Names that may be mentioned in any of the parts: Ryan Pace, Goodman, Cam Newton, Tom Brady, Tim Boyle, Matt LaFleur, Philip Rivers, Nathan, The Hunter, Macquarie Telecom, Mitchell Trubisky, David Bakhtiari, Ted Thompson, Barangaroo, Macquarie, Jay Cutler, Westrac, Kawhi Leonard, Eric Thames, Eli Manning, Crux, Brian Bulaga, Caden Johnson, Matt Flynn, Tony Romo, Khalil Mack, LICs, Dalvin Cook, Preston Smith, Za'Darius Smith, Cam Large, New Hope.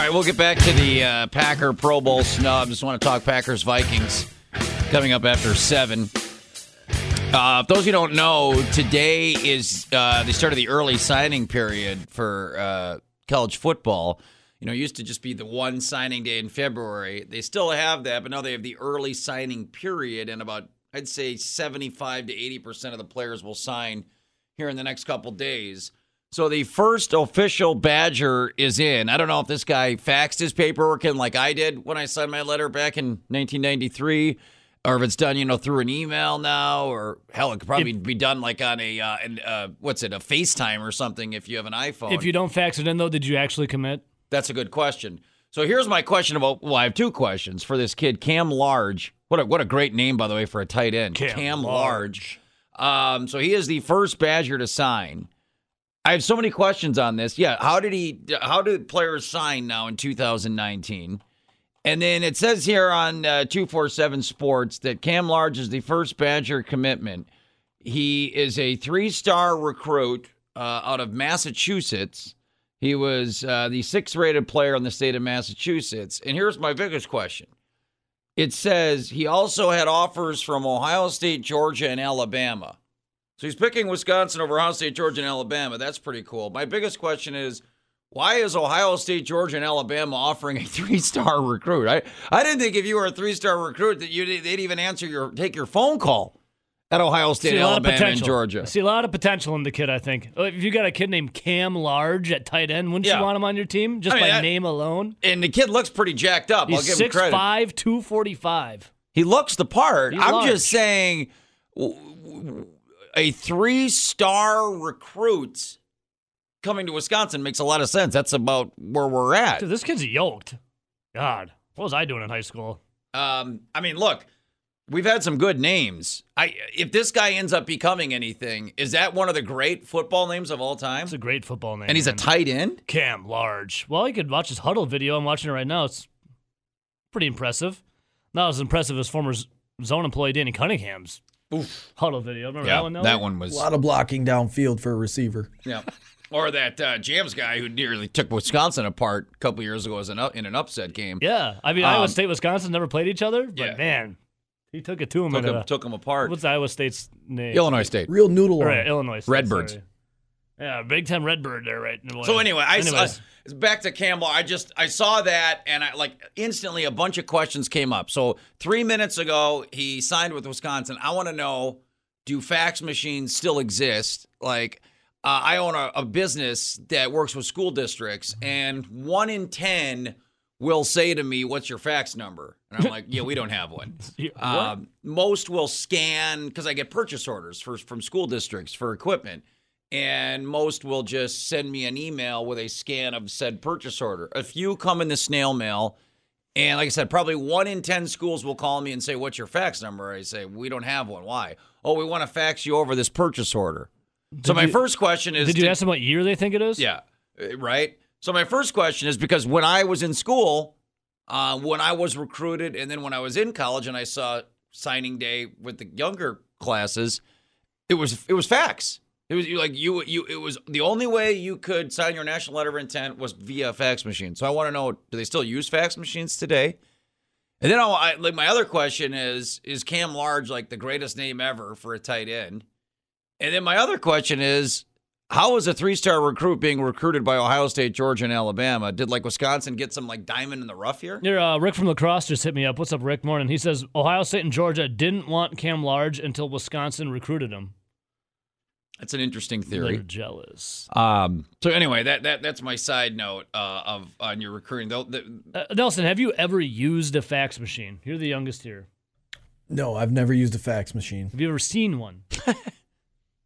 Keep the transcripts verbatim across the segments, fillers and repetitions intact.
All right, we'll get back to the uh, Packer Pro Bowl snubs. Want to talk Packers-Vikings coming up after seven. Uh, if those of you who don't know, today is uh, the start of the early signing period for uh, college football. You know, it used to just be the one signing day in February. They still have that, but now they have the early signing period, and about, I'd say, seventy-five to eighty percent of the players will sign here in the next couple days. So the first official Badger is in. I don't know if this guy faxed his paperwork in like I did when I signed my letter back in nineteen ninety-three, or if it's done, you know, through an email now, or hell, it could probably it, be done like on a, uh, an, uh, what's it, a FaceTime or something if you have an iPhone. If you don't fax it in, though, did you actually commit? That's a good question. So here's my question about, well, I have two questions for this kid, Cam Large. What a, what a great name, by the way, for a tight end. Cam, Cam Large. Large. Um, so he is the first Badger to sign. I have so many questions on this. Yeah, how did he? How did players sign now in two thousand nineteen? And then it says here on uh, two forty-seven Sports that Cam Large is the first Badger commitment. He is a three-star recruit uh, out of Massachusetts. He was uh, the sixth-rated player in the state of Massachusetts. And here's my biggest question. It says he also had offers from Ohio State, Georgia, and Alabama. So he's picking Wisconsin over Ohio State, Georgia, and Alabama. That's pretty cool. My biggest question is, why is Ohio State, Georgia, and Alabama offering a three-star recruit? I, I didn't think if you were a three-star recruit that you they'd even answer your take your phone call at Ohio State, Alabama, and Georgia. I see a lot of potential in the kid, I think. If you got a kid named Cam Large at tight end, wouldn't yeah. you want him on your team just I mean, by that, name alone? And the kid looks pretty jacked up. He's I'll give six, him credit. six five, two forty-five. He looks the part. He's I'm large. just saying... W- w- A three-star recruit coming to Wisconsin makes a lot of sense. That's about where we're at. Dude, this kid's yoked. God, what was I doing in high school? Um, I mean, look, we've had some good names. I if this guy ends up becoming anything, is that one of the great football names of all time? It's a great football name. And he's man. a tight end? Cam Large. Well, you could watch his huddle video. I'm watching it right now. It's pretty impressive. Not as impressive as former zone employee Danny Cunningham's. Oof. Huddle video. Remember yeah, that one? Though? That one was... A lot of blocking downfield for a receiver. Yeah. Or that uh, Jams guy who nearly took Wisconsin apart a couple years ago as an up, in an upset game. Yeah. I mean, um, Iowa State, Wisconsin never played each other, but yeah. man, he took it to him. Took him, a, took him apart. What's Iowa State's name? Illinois State. Real noodle. Right, Illinois State. Redbirds. Sorry. Yeah, big time Redbird there, right? Illinois. So anyway, I saw, back to Campbell. I just I saw that, and I like instantly a bunch of questions came up. So three minutes ago, he signed with Wisconsin. I want to know: do fax machines still exist? Like, uh, I own a, a business that works with school districts, and one in ten will say to me, "What's your fax number?" And I'm like, "Yeah, we don't have one." Um, most will scan because I get purchase orders for from school districts for equipment. And most will just send me an email with a scan of said purchase order. A few come in the snail mail. And like I said, probably one in ten schools will call me and say, what's your fax number? I say, we don't have one. Why? Oh, we want to fax you over this purchase order. Did so my you, first question is... Did you did, ask them what year they think it is? Yeah, right? So my first question is because when I was in school, uh, when I was recruited, and then when I was in college and I saw signing day with the younger classes, it was it was fax. It was like you, you, it was the only way you could sign your national letter of intent was via fax machine. So I want to know, do they still use fax machines today? And then I, I, like my other question is, is Cam Large like the greatest name ever for a tight end? And then my other question is, how is a three-star recruit being recruited by Ohio State, Georgia, and Alabama? Did like Wisconsin get some like diamond in the rough here? Yeah, uh, Rick from La Crosse just hit me up. What's up, Rick? Morning. He says Ohio State and Georgia didn't want Cam Large until Wisconsin recruited him. That's an interesting theory. They're jealous. Um, so anyway, that that that's my side note uh, of on your recruiting. They'll, they, uh, Nelson, have you ever used a fax machine? You're the youngest here. No, I've never used a fax machine. Have you ever seen one?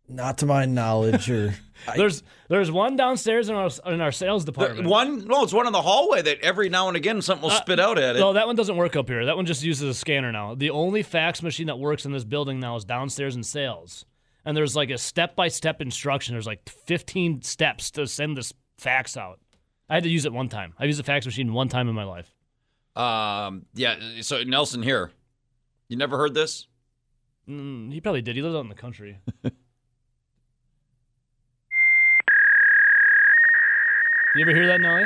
Not to my knowledge. Or I, there's there's one downstairs in our in our sales department. One? No, it's one in the hallway that every now and again something will uh, spit out at it. No, that one doesn't work up here. That one just uses a scanner now. The only fax machine that works in this building now is downstairs in sales. And there's like a step-by-step instruction. There's like fifteen steps to send this fax out. I had to use it one time. I used a fax machine one time in my life. Um, yeah, so Nelson here. You never heard this? Mm, he probably did. He lives out in the country. You ever hear that, Nelly?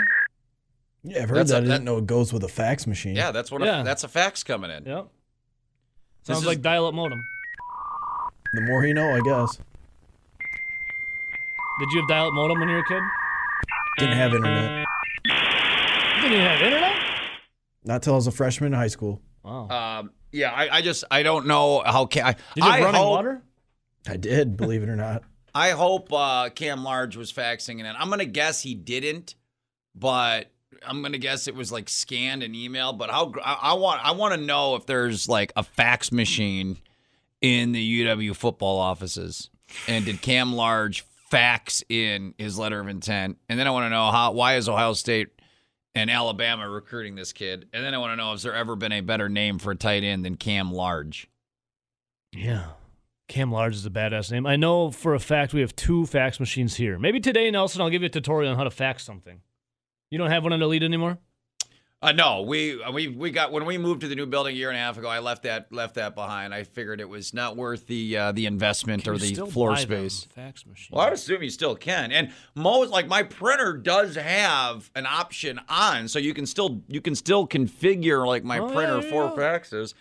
Yeah, I've heard that's that. A, I didn't that, know it goes with a fax machine. Yeah, that's what. Yeah. A, that's a fax coming in. Yep. Sounds this like is, dial-up modem. The more you know, I guess. Did you have dial-up modem when you were a kid? Didn't have internet. Didn't even have internet? Not till I was a freshman in high school. Wow. Um, yeah, I, I just I don't know how. Cam, I, did you have I running hope, water? I did, believe it or not. I hope uh, Cam Large was faxing it in. I'm gonna guess he didn't, but I'm gonna guess it was like scanned and email. But how I, I want I want to know if there's like a fax machine in the U W football offices, and did Cam Large fax in his letter of intent? And then I want to know how why is Ohio State and Alabama recruiting this kid? And then I want to know if there's ever been a better name for a tight end than Cam Large. Yeah. Cam Large is a badass name. I know for a fact we have two fax machines here. Maybe today, Nelson, I'll give you a tutorial on how to fax something. You don't have one in Elite anymore? Uh, no, we we we got when we moved to the new building a year and a half ago. I left that left that behind. I figured it was not worth the uh, the investment can or the floor space. Fax machine. Well, I would assume you still can. And most like my printer does have an option on, so you can still you can still configure like my oh, printer yeah, yeah, for yeah. faxes.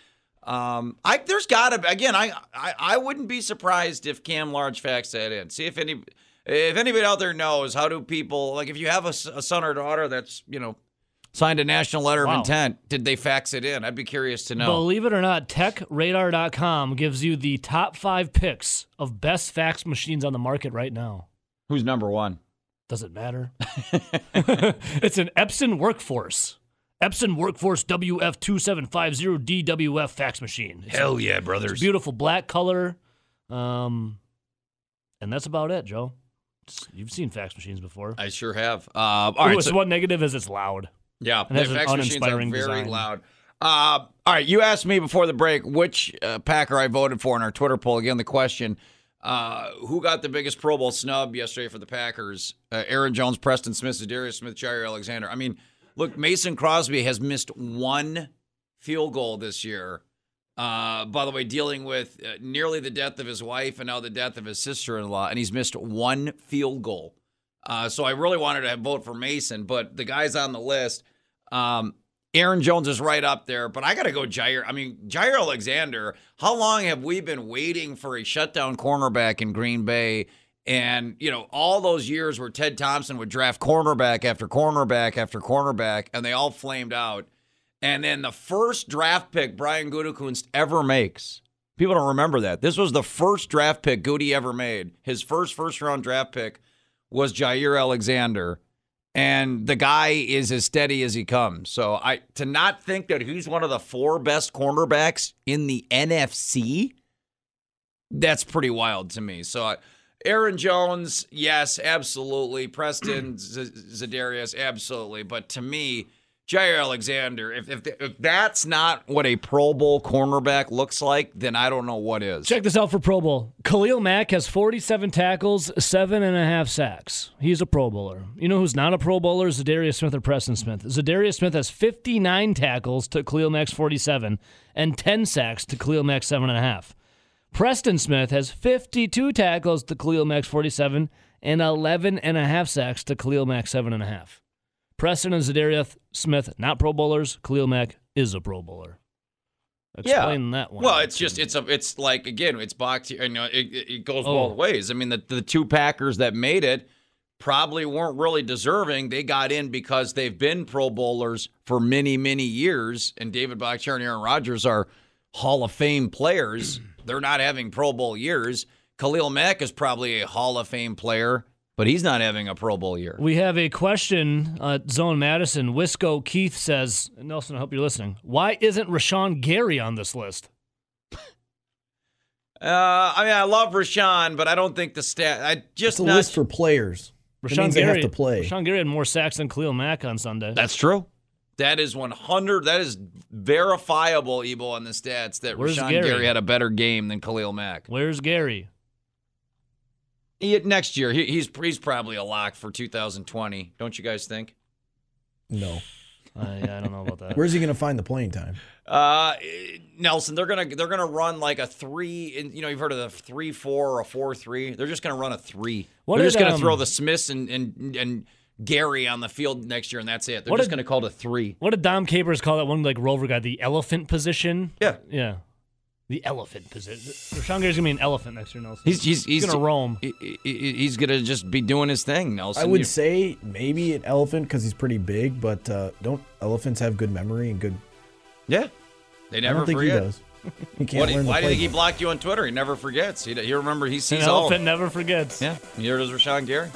Um, I there's gotta again. I, I I wouldn't be surprised if Cam Large faxed that in. See if any if anybody out there knows how do people like if you have a, a son or daughter that's you know signed a national letter wow. of intent. Did they fax it in? I'd be curious to know. Believe it or not, tech radar dot com gives you the top five picks of best fax machines on the market right now. Who's number one? Doesn't matter. It's an Epson Workforce. Epson Workforce W F two seven five zero D W F fax machine. It's Hell yeah, brothers. It's beautiful black color. Um, and that's about it, Joe. It's, you've seen fax machines before. I sure have. Uh, all Ooh, right, it's so, one negative is it's loud. Yeah, the fax machines are very design. loud. Uh, all right, you asked me before the break which uh, Packer I voted for in our Twitter poll. Again, the question, uh, who got the biggest Pro Bowl snub yesterday for the Packers? Uh, Aaron Jones, Preston Smith, Za'Darius Smith, Jaire Alexander. I mean, look, Mason Crosby has missed one field goal this year. Uh, by the way, dealing with uh, nearly the death of his wife and now the death of his sister-in-law, and he's missed one field goal. Uh, so I really wanted to vote for Mason, but the guys on the list, um, Aaron Jones is right up there, but I got to go Jaire. I mean, Jaire Alexander, how long have we been waiting for a shutdown cornerback in Green Bay? And, you know, all those years where Ted Thompson would draft cornerback after cornerback after cornerback, and they all flamed out. And then the first draft pick Brian Gutekunst ever makes, people don't remember that. This was the first draft pick Guti ever made. His first first-round draft pick was Jaire Alexander, and the guy is as steady as he comes. So I to not think that he's one of the four best cornerbacks in the N F C, that's pretty wild to me. So I... Aaron Jones, yes, absolutely. Preston Za'Darius, absolutely. But to me, Jaire Alexander, if, if if that's not what a Pro Bowl cornerback looks like, then I don't know what is. Check this out for Pro Bowl. Khalil Mack has forty-seven tackles, seven and a half sacks. He's a Pro Bowler. You know who's not a Pro Bowler? Za'Darius Smith or Preston Smith. Za'Darius Smith has fifty-nine tackles to Khalil Mack's forty-seven and ten sacks to Khalil Mack's seven and a half. Preston Smith has fifty-two tackles to Khalil Mack's forty-seven and eleven and a half sacks to Khalil Mack's seven and a half. Preston and Za'Darius Smith, not Pro Bowlers. Khalil Mack is a Pro Bowler. Explain yeah. that one. Well, it's just it's a it's like again, it's Bakhtiari. You know, it, it goes oh. both ways. I mean, the the two Packers that made it probably weren't really deserving. They got in because they've been Pro Bowlers for many many years, and David Bakhtiari and Aaron Rodgers are Hall of Fame players. They're not having Pro Bowl years. Khalil Mack is probably a Hall of Fame player, but he's not having a Pro Bowl year. We have a question uh, Zone Madison. Wisco Keith says, Nelson, I hope you're listening. Why isn't Rashawn Gary on this list? uh, I mean, I love Rashawn, but I don't think the stat. I just it's a not... list for players. Rashawn Gary have to play. Rashawn Gary had more sacks than Khalil Mack on Sunday. That's true. That is one hundred. That is verifiable, Ebo, on the stats that Where's Rashawn Gary? Gary had a better game than Khalil Mack. Where's Gary? He, next year, he, he's he's probably a lock for two thousand twenty. Don't you guys think? No, I, I don't know about that. Where's he going to find the playing time? Uh, Nelson, they're gonna they're gonna run like a three. You know, you've heard of the three four or a four three. They're just gonna run a three. What they're just gonna um, throw the Smiths and and and. Gary on the field next year, and that's it. They're what just going to call it a three. What did Dom Capers call that one, like, rover guy? The elephant position? Yeah. Yeah. The elephant position. Rashawn Gary's going to be an elephant next year, Nelson. He's, he's, he's, he's going to roam. He, he, he's going to just be doing his thing, Nelson. I would You're... say maybe an elephant because he's pretty big, but uh, don't elephants have good memory and good... Yeah. They never I don't think forget. He does. He can't what, learn why do you think he blocked you on Twitter? He never forgets. He, he remember he sees an all. An elephant never forgets. Yeah. Here does Rashawn Gary.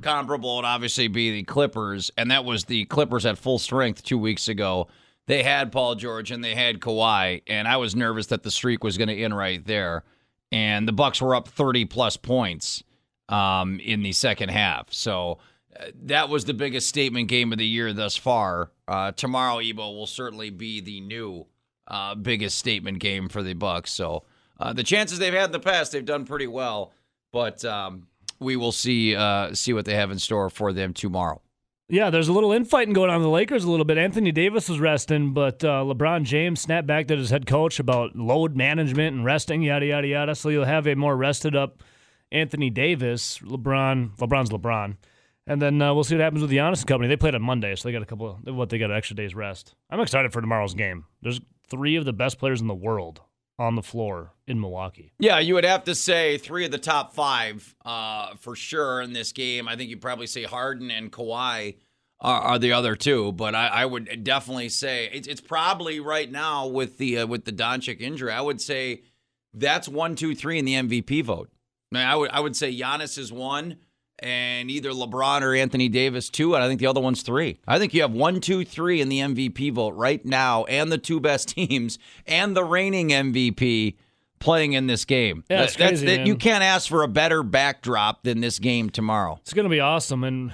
Comparable would obviously be the Clippers, and that was the Clippers at full strength two weeks ago. They had Paul George and they had Kawhi, and I was nervous that the streak was going to end right there. And the Bucks were up thirty plus points um, in the second half. So uh, that was the biggest statement game of the year thus far. Uh, tomorrow, Ebo, will certainly be the new uh, biggest statement game for the Bucks. So uh, the chances they've had in the past, they've done pretty well, but um, we will see uh, see what they have in store for them tomorrow. Yeah, there's a little infighting going on in the Lakers a little bit. Anthony Davis was resting, but uh, LeBron James snapped back to his head coach about load management and resting, yada, yada, yada. So you'll have a more rested-up Anthony Davis. LeBron, LeBron's LeBron. And then uh, we'll see what happens with Giannis and company. They played on Monday, so they got a couple of, what, they got an extra day's rest. I'm excited for tomorrow's game. There's three of the best players in the world on the floor in Milwaukee. Yeah, you would have to say three of the top five uh, for sure in this game. I think you'd probably say Harden and Kawhi are, are the other two, but I, I would definitely say it's, it's probably right now with the uh, with the Doncic injury, I would say that's one, two, three in the M V P vote. I mean, I would I would say Giannis is one, and either LeBron or Anthony Davis, two, and I think the other one's three. I think you have one, two, three in the M V P vote right now, and the two best teams, and the reigning M V P playing in this game. Yeah, that's, that's crazy, that's, that, you can't ask for a better backdrop than this game tomorrow. It's going to be awesome, and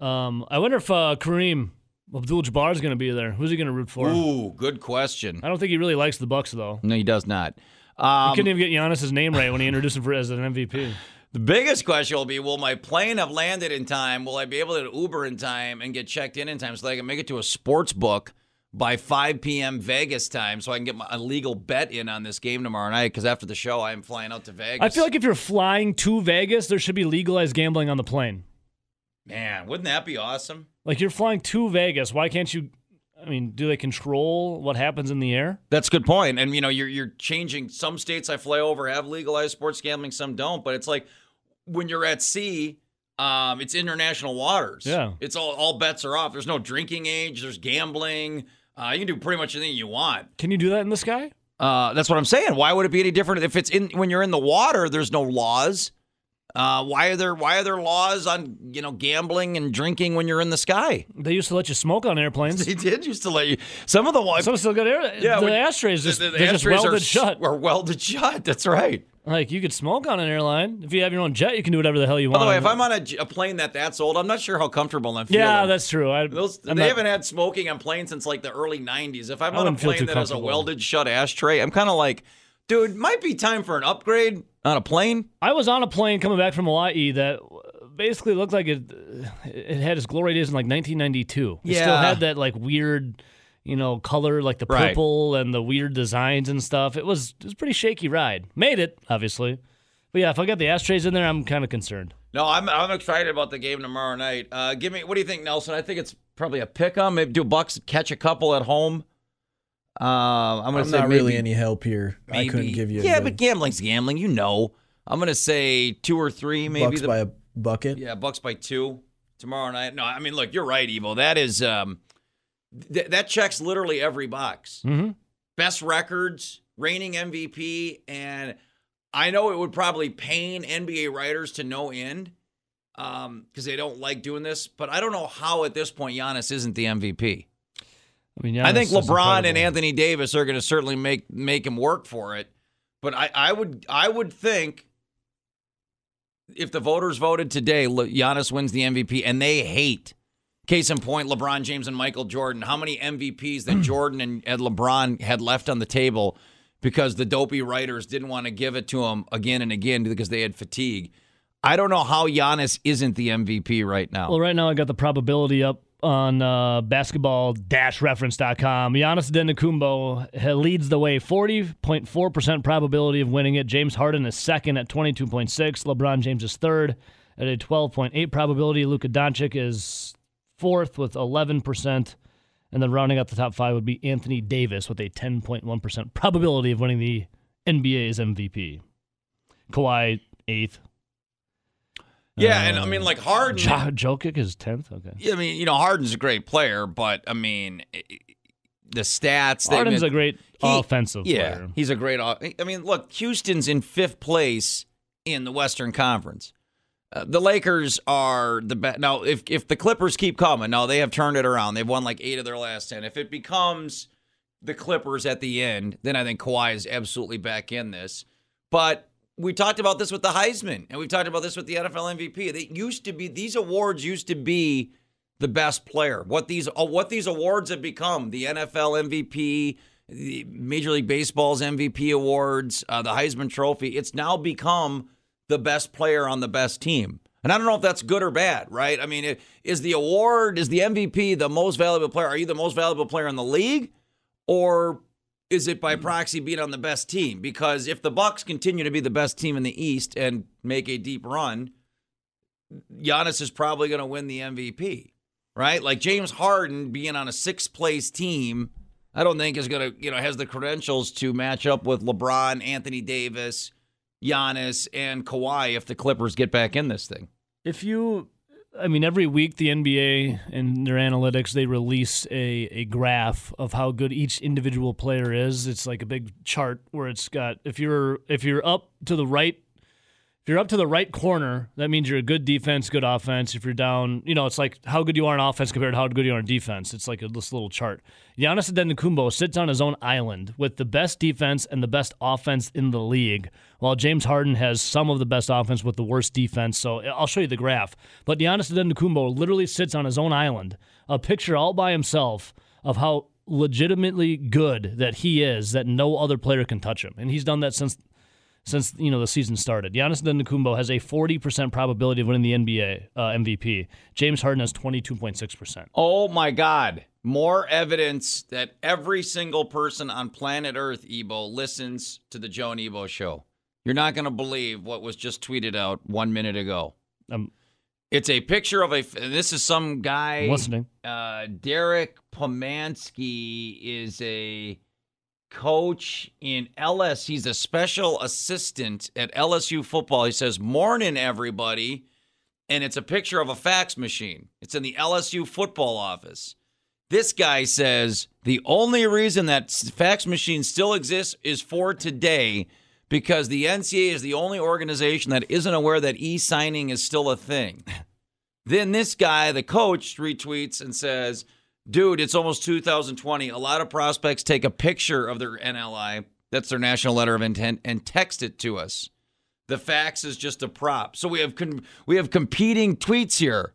um, I wonder if uh, Kareem Abdul-Jabbar is going to be there. Who's he going to root for? Ooh, good question. I don't think he really likes the Bucks, though. No, he does not. Um, he couldn't even get Giannis' name right when he introduced him for, as an M V P. The biggest question will be, will my plane have landed in time? Will I be able to Uber in time and get checked in in time so that I can make it to a sports book by five p.m. Vegas time so I can get my, a legal bet in on this game tomorrow night? Because after the show, I am flying out to Vegas. I feel like if you're flying to Vegas, there should be legalized gambling on the plane. Man, wouldn't that be awesome? Like, you're flying to Vegas. Why can't you... I mean, do they control what happens in the air? That's a good point. And, you know, you're you're changing. Some states I fly over have legalized sports gambling, some don't. But it's like when you're at sea, um, it's international waters. Yeah. It's all, all bets are off. There's no drinking age. There's gambling. Uh, you can do pretty much anything you want. Can you do that in the sky? Uh, that's what I'm saying. Why would it be any different if it's in when you're in the water? There's no laws. Uh, why are there why are there laws on you know gambling and drinking when you're in the sky? They used to let you smoke on airplanes. They did used to let you. Some of the ones some still got air. Yeah, the when, ashtrays just the, the ashtrays just welded are, shut. Were welded shut. That's right. Like you could smoke on an airline if you have your own jet. You can do whatever the hell you want. By the way, if I'm on a, a plane that that's old, I'm not sure how comfortable I'm feeling. Yeah, that's true. I, Those, they not, haven't had smoking on planes since like the early nineties. If I'm I on a plane that has a welded shut ashtray, I'm kind of like, dude, might be time for an upgrade. On a plane? I was on a plane coming back from Hawaii that basically looked like it it had its glory days in like nineteen ninety-two. It yeah. still had that like weird, you know, color, like the purple right. and the weird designs and stuff. It was, it was a pretty shaky ride. Made it, obviously. But yeah, if I got the ashtrays in there, I'm kind of concerned. No, I'm I'm excited about the game tomorrow night. Uh, give me, what do you think, Nelson? I think it's probably a pick-em. Maybe do Bucks catch a couple at home. Uh, I'm, gonna I'm say not maybe, really any help here. Maybe. I couldn't give you. Yeah, but gambling's gambling, you know. I'm gonna say two or three, maybe Bucks the, by a bucket. Yeah, Bucks by two tomorrow night. No, I mean, look, you're right, Evo. That is um, th- that checks literally every box. Mm-hmm. Best records, reigning M V P, and I know it would probably pain N B A writers to no end because um, they don't like doing this. But I don't know how at this point Giannis isn't the M V P. I mean, I think LeBron and Anthony Davis are going to certainly make make him work for it, but I, I would I would think if the voters voted today, Giannis wins the M V P, and they hate. Case in point, LeBron James and Michael Jordan. How many M V Ps that Jordan and, and LeBron had left on the table because the dopey writers didn't want to give it to him again and again because they had fatigue? I don't know how Giannis isn't the M V P right now. Well, right now I got the probability up on uh, basketball reference dot com. Giannis Antetokounmpo leads the way, forty point four percent probability of winning it. James Harden is second at twenty-two point six. LeBron James is third at a twelve point eight probability. Luka Doncic is fourth with eleven percent. And then rounding out the top five would be Anthony Davis with a ten point one percent probability of winning the N B A's M V P. Kawhi, eighth. Yeah, um, and I mean, like Harden. Jo- Jokic is tenth? Okay. Yeah, I mean, you know, Harden's a great player, but I mean, the stats. Harden's they, a great he, offensive yeah, player. Yeah, he's a great. I mean, look, Houston's in fifth place in the Western Conference. Uh, the Lakers are the best. Now, if if the Clippers keep coming, now they have turned it around. They've won like eight of their last ten. If it becomes the Clippers at the end, then I think Kawhi is absolutely back in this. But we talked about this with the Heisman, and we've talked about this with the N F L M V P. They used to be these awards used to be the best player. What these what these awards have become: the N F L M V P, the Major League Baseball's M V P awards, uh, the Heisman Trophy. It's now become the best player on the best team. And I don't know if that's good or bad, right? I mean, is the award, is the M V P the most valuable player? Are you the most valuable player in the league? Or is it by proxy being on the best team? Because if the Bucks continue to be the best team in the East and make a deep run, Giannis is probably going to win the M V P, right? Like James Harden being on a sixth place team, I don't think is going to, you know, has the credentials to match up with LeBron, Anthony Davis, Giannis, and Kawhi if the Clippers get back in this thing. If you, I mean, every week the N B A and their analytics, they release a, a graph of how good each individual player is. It's like a big chart where it's got, if you're if you're up to the right, if you're up to the right corner, that means you're a good defense, good offense. If you're down, you know, it's like how good you are on offense compared to how good you are on defense. It's like a, this little chart. Giannis Antetokounmpo sits on his own island with the best defense and the best offense in the league, while James Harden has some of the best offense with the worst defense. So I'll show you the graph. But Giannis Antetokounmpo literally sits on his own island, a picture all by himself of how legitimately good that he is, that no other player can touch him. And he's done that since... Since you know the season started. Giannis Antetokounmpo has a forty percent probability of winning the N B A uh, M V P. James Harden has twenty-two point six percent. Oh, my God. More evidence that every single person on planet Earth, Ebo, listens to the Joe and Ebo Show. You're not going to believe what was just tweeted out one minute ago. Um, it's a picture of a... This is some guy... Listening. Uh, Derek Pomansky is a... coach in L S. He's a special assistant at L S U football. He says, "Morning, everybody." And it's a picture of a fax machine. It's in the L S U football office. This guy says, the only reason that fax machine still exists is for today because the N C A A is the only organization that isn't aware that e-signing is still a thing. Then this guy, the coach, retweets and says, "Dude, it's almost two thousand twenty. A lot of prospects take a picture of their N L I, that's their national letter of intent, and text it to us. The fax is just a prop." So we have com- we have competing tweets here.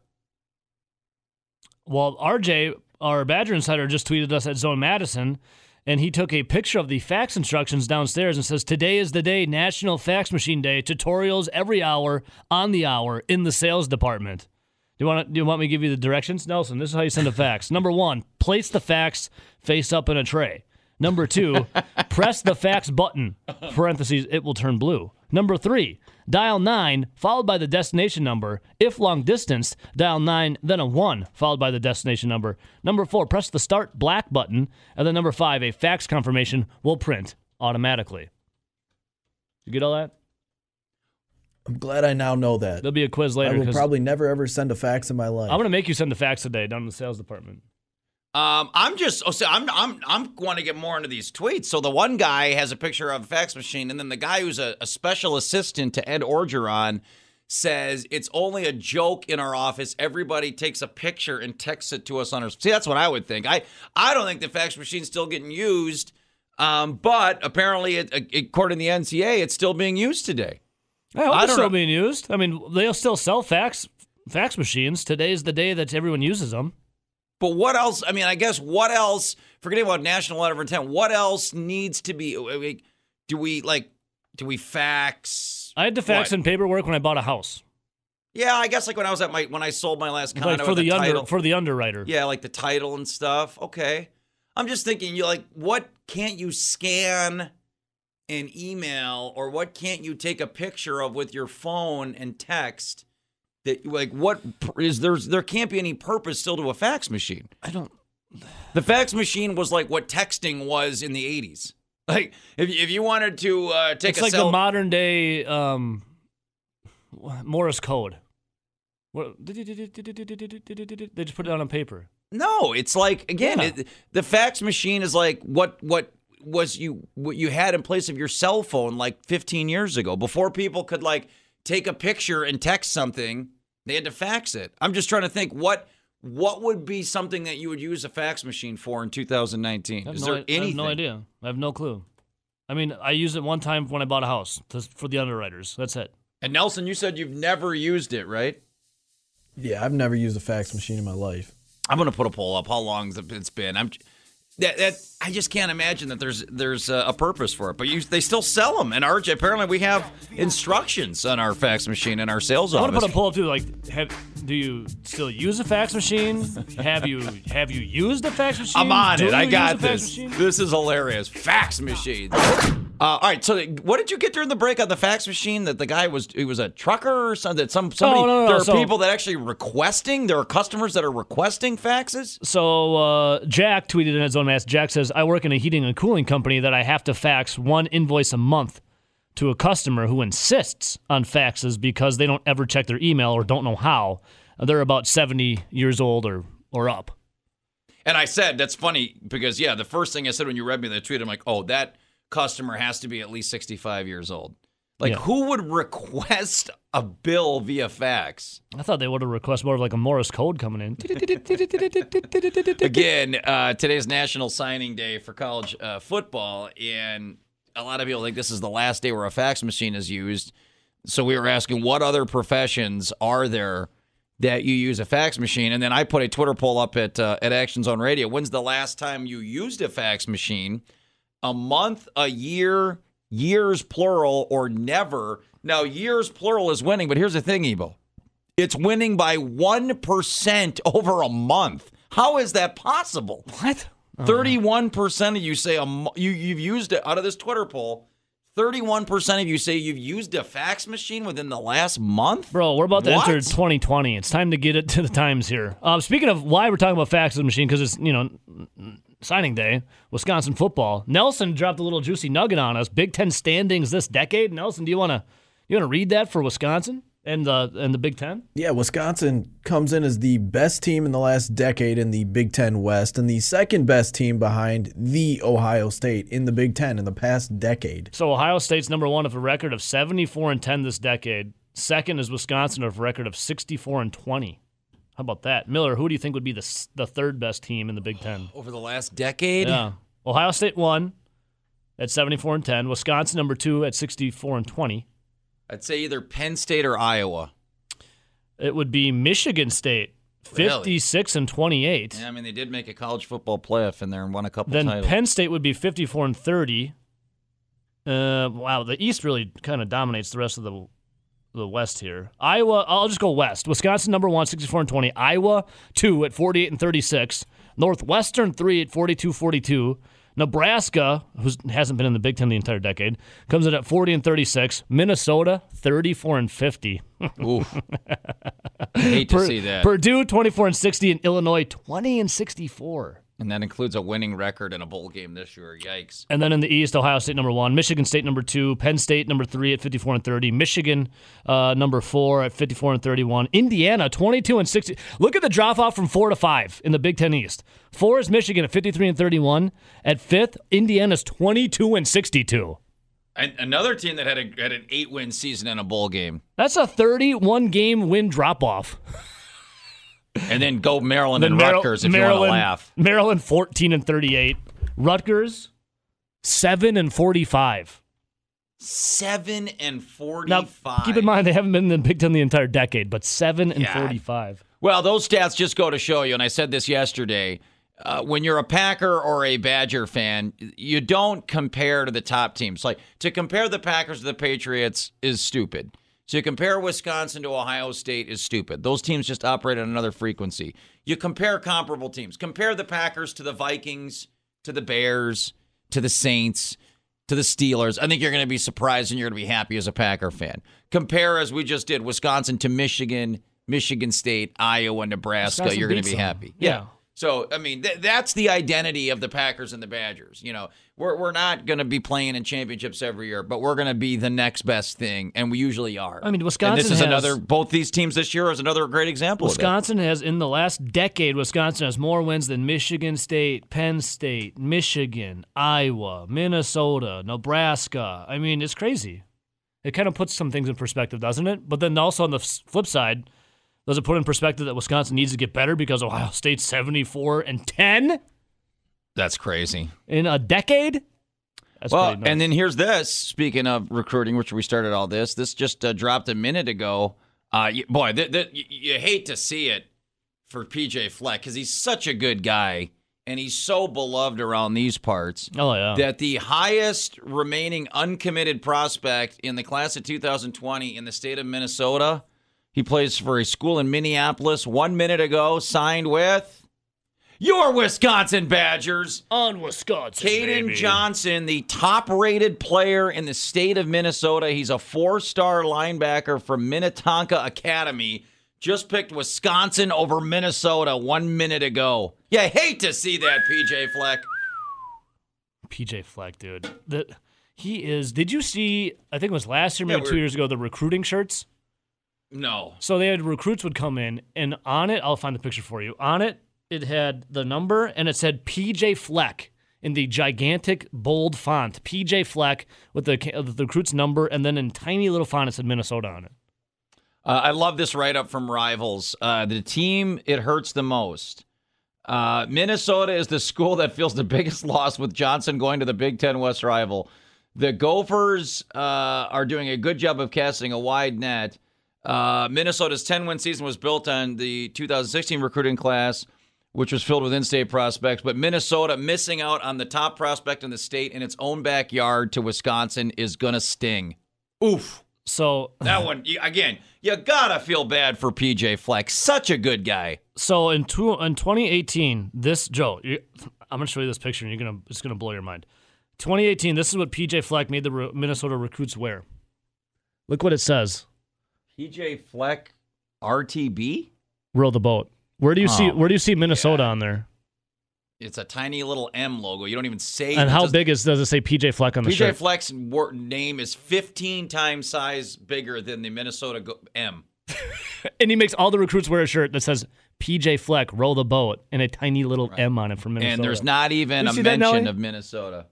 Well, R J, our Badger Insider, just tweeted us at Zone Madison, and he took a picture of the fax instructions downstairs and says, "Today is the day, National Fax Machine Day. Tutorials every hour, on the hour, in the sales department." Do you want to, do you want me to give you the directions? Nelson, this is how you send a fax. Number one, place the fax face up in a tray. Number two, press the fax button, parentheses, it will turn blue. Number three, dial nine, followed by the destination number. If long distance, dial nine, then a one, followed by the destination number. Number four, press the start black button. And then number five, a fax confirmation will print automatically. You get all that? I'm glad I now know that. There'll be a quiz later. I will probably never, ever send a fax in my life. I'm going to make you send a fax today down in the sales department. Um, I'm just oh, so I'm I'm I'm want to get more into these tweets. So the one guy has a picture of a fax machine, and then the guy who's a, a special assistant to Ed Orgeron says, "It's only a joke in our office. Everybody takes a picture and texts it to us on our..." See, that's what I would think. I, I don't think the fax machine's still getting used, um, but apparently, it, according to the N C A A, it's still being used today. I hope it's still being used. I mean, they'll still sell fax fax machines. Today's the day that everyone uses them. But what else? I mean, I guess what else? Forgetting about national letter of intent. What else needs to be? Do we like? Do we fax? I had to fax in paperwork when I bought a house. Yeah, I guess like when I was at my when I sold my last condo, like for the, the under, for the underwriter. Yeah, like the title and stuff. Okay, I'm just thinking. You like what? Can't you scan an email, or what can't you take a picture of with your phone and text That, like, what is there? There can't be any purpose still to a fax machine. I don't. The fax machine was like what texting was in the eighties. Like, if if you wanted to uh, take, it's a like cell- the modern day um, Morse code. What, they just put it down on paper. No, it's like again, yeah. it, the fax machine is like what what was you what you had in place of your cell phone like fifteen years ago, before people could like take a picture and text something. They had to fax it. I'm just trying to think what what would be something that you would use a fax machine for in two thousand nineteen. Is no, there anything? I have no idea. I have no clue. I mean, I used it one time when I bought a house to, for the underwriters. That's it. And Nelson, you said you've never used it, right? Yeah, I've never used a fax machine in my life. I'm gonna put a poll up. How long it's been? I'm that, that I just can't imagine that there's there's a, a purpose for it. But you, they still sell them. And R J, apparently we have instructions on our fax machine and our sales office. I want to put a poll up too. Like, have, do you still use a fax machine? Have you have you used a fax machine? I'm on do it. I got this. This is hilarious. Fax machines. Uh, all right, so what did you get during the break on the fax machine? That the guy was he was a trucker or something? That some somebody oh, no, no, there no, are so, people that actually requesting. There are customers that are requesting faxes. So uh, Jack tweeted in his own mask. Jack says, "I work in a heating and cooling company that I have to fax one invoice a month to a customer who insists on faxes because they don't ever check their email or don't know how. They're about seventy years old or or up." And I said, "That's funny because yeah, the first thing I said when you read me that tweet, I'm like, oh that." Customer has to be at least sixty-five years old. Like, yeah. Who would request a bill via fax? I thought they would have requested more of like a Morse code coming in. Again, uh, today's National Signing Day for college uh, football, and a lot of people think this is the last day where a fax machine is used. So we were asking, what other professions are there that you use a fax machine? And then I put a Twitter poll up at uh, at Actions on Radio. When's the last time you used a fax machine? A month, a year, years plural, or never. Now, years plural is winning, but here's the thing, Ebo. It's winning by one percent over a month. How is that possible? What? thirty-one percent of you say a, you, you've used it out of this Twitter poll. thirty-one percent of you say you've used a fax machine within the last month? Bro, we're about to what? enter twenty twenty. It's time to get it to the times here. Um, speaking of why we're talking about fax machine, because it's, you know, signing day, Wisconsin football. Nelson dropped a little juicy nugget on us. Big Ten standings this decade. Nelson, do you want to you want to read that for Wisconsin and the and the Big Ten? Yeah, Wisconsin comes in as the best team in the last decade in the Big Ten West, and the second best team behind the Ohio State in the Big Ten in the past decade. So Ohio State's number one with a record of seventy-four and ten this decade. Second is Wisconsin with a record of sixty-four and twenty. How about that? Miller, who do you think would be the the third best team in the Big Ten? Over the last decade? Yeah. Ohio State one at seventy-four and ten. Wisconsin number two at sixty-four and twenty. I'd say either Penn State or Iowa. It would be Michigan State, fifty-six and twenty-eight. Really? Yeah, I mean, they did make a college football playoff in there and won a couple then titles. Then Penn State would be fifty-four and thirty. Uh, wow, the East really kind of dominates the rest of the the West here. Iowa, I'll just go West. Wisconsin number one, sixty-four and twenty. Iowa two at forty-eight and thirty-six. Northwestern three at forty-two forty-two. Nebraska, who hasn't been in the Big Ten the entire decade, comes in at forty and thirty-six. Minnesota thirty-four and fifty. Ooh, I hate to per, see that. Purdue twenty-four and sixty, and Illinois twenty and sixty-four. And that includes a winning record in a bowl game this year. Yikes. And then in the East, Ohio State number one, Michigan State number two, Penn State number three at fifty-four and thirty, Michigan uh, number four at fifty-four and thirty-one, Indiana twenty-two and sixty. Look at the drop off from four to five in the Big Ten East. Four is Michigan at fifty-three and thirty-one. At fifth, Indiana's twenty-two and sixty-two. And another team that had, a, had an eight win season in a bowl game. That's a thirty-one game win drop off. And then go Maryland then and Mar- Rutgers if Maryland, you want to laugh. Maryland fourteen and thirty-eight. Rutgers seven and forty-five. seven and forty-five. Now, keep in mind they haven't been in the Big Ten the entire decade, but seven and forty-five. Well, those stats just go to show you, and I said this yesterday, uh, when you're a Packer or a Badger fan, you don't compare to the top teams. Like, to compare the Packers to the Patriots is stupid. So you compare Wisconsin to Ohio State is stupid. Those teams just operate on another frequency. You compare comparable teams. Compare the Packers to the Vikings, to the Bears, to the Saints, to the Steelers. I think you're going to be surprised and you're going to be happy as a Packer fan. Compare, as we just did, Wisconsin to Michigan, Michigan State, Iowa, Nebraska, you're going to be someone. happy. Yeah. yeah. So, I mean, th- that's the identity of the Packers and the Badgers. You know, we're we're not going to be playing in championships every year, but we're going to be the next best thing, and we usually are. I mean, Wisconsin and this is has, another. Both these teams this year is another great example. Wisconsin of has, in the last decade, Wisconsin has more wins than Michigan State, Penn State, Michigan, Iowa, Minnesota, Nebraska. I mean, it's crazy. It kind of puts some things in perspective, doesn't it? But then also on the flip side, does it put in perspective that Wisconsin needs to get better because Ohio State's seventy-four and ten? That's crazy. In a decade? That's well, pretty nuts. And then here's this. Speaking of recruiting, which we started all this, this just uh, dropped a minute ago. Uh, you, boy, th- th- you hate to see it for P J Fleck because he's such a good guy, and he's so beloved around these parts oh, yeah. that the highest remaining uncommitted prospect in the class of two thousand twenty in the state of Minnesota – he plays for a school in Minneapolis. One minute ago, signed with your Wisconsin Badgers. On Wisconsin, Caden Johnson, the top-rated player in the state of Minnesota. He's a four-star linebacker from Minnetonka Academy. Just picked Wisconsin over Minnesota one minute ago. You hate to see that, P J Fleck. P J Fleck, dude. The, he is... Did you see, I think it was last year, maybe yeah, two years ago, the recruiting shirts? No. So they had recruits would come in, and on it, I'll find the picture for you. On it, it had the number, and it said P J Fleck in the gigantic bold font. P J Fleck with the, the recruit's number, and then in tiny little font, it said Minnesota on it. Uh, I love this write-up from Rivals. Uh, the team it hurts the most. Uh, Minnesota is the school that feels the biggest loss with Johnson going to the Big Ten West rival. The Gophers uh, are doing a good job of casting a wide net. Uh, Minnesota's ten-win season was built on the two thousand sixteen recruiting class, which was filled with in-state prospects. But Minnesota missing out on the top prospect in the state in its own backyard to Wisconsin is going to sting. Oof. So that one, again, you got to feel bad for P J Fleck. Such a good guy. So in, two, in twenty eighteen, this, Joe, you, I'm going to show you this picture, and you're gonna it's going to blow your mind. twenty eighteen, this is what P J Fleck made the re- Minnesota recruits wear. Look what it says. P J Fleck, R T B, row the boat. Where do you oh, see? Where do you see Minnesota yeah. on there? It's a tiny little M logo. You don't even say. And how big is does it say P J Fleck on the shirt? P J Fleck's name is fifteen times size bigger than the Minnesota go- M. And he makes all the recruits wear a shirt that says P J Fleck, row the boat, and a tiny little right. M on it from Minnesota. And there's not even a mention that, of Minnesota.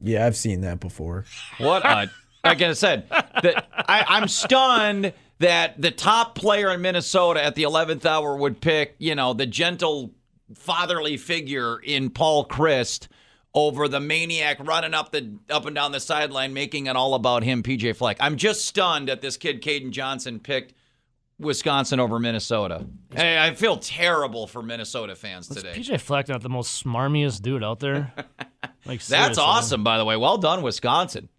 Yeah, I've seen that before. What a. Like I said, that I, I'm stunned that the top player in Minnesota at the eleventh hour would pick, you know, the gentle fatherly figure in Paul Chryst over the maniac running up the up and down the sideline, making it all about him, P J Fleck. I'm just stunned that this kid, Caden Johnson, picked Wisconsin over Minnesota. Hey, I feel terrible for Minnesota fans today. Is P J Fleck not the most smarmiest dude out there? Like, that's awesome, by the way. Well done, Wisconsin.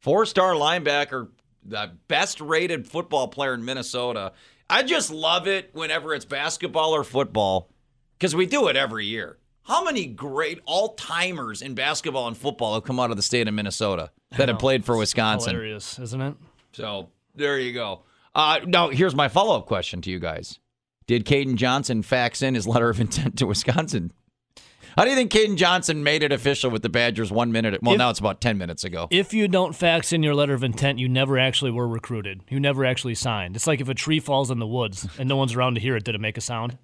Four-star linebacker, the best-rated football player in Minnesota. I just love it whenever it's basketball or football because we do it every year. How many great all-timers in basketball and football have come out of the state of Minnesota that have played for Wisconsin? It's hilarious, isn't it? So there you go. Uh, now, here's my follow-up question to you guys. Did Caden Johnson fax in his letter of intent to Wisconsin? How do you think Caden Johnson made it official with the Badgers one minute? Well, if, now it's about ten minutes ago. If you don't fax in your letter of intent, you never actually were recruited. You never actually signed. It's like if a tree falls in the woods and no one's around to hear it, did it make a sound?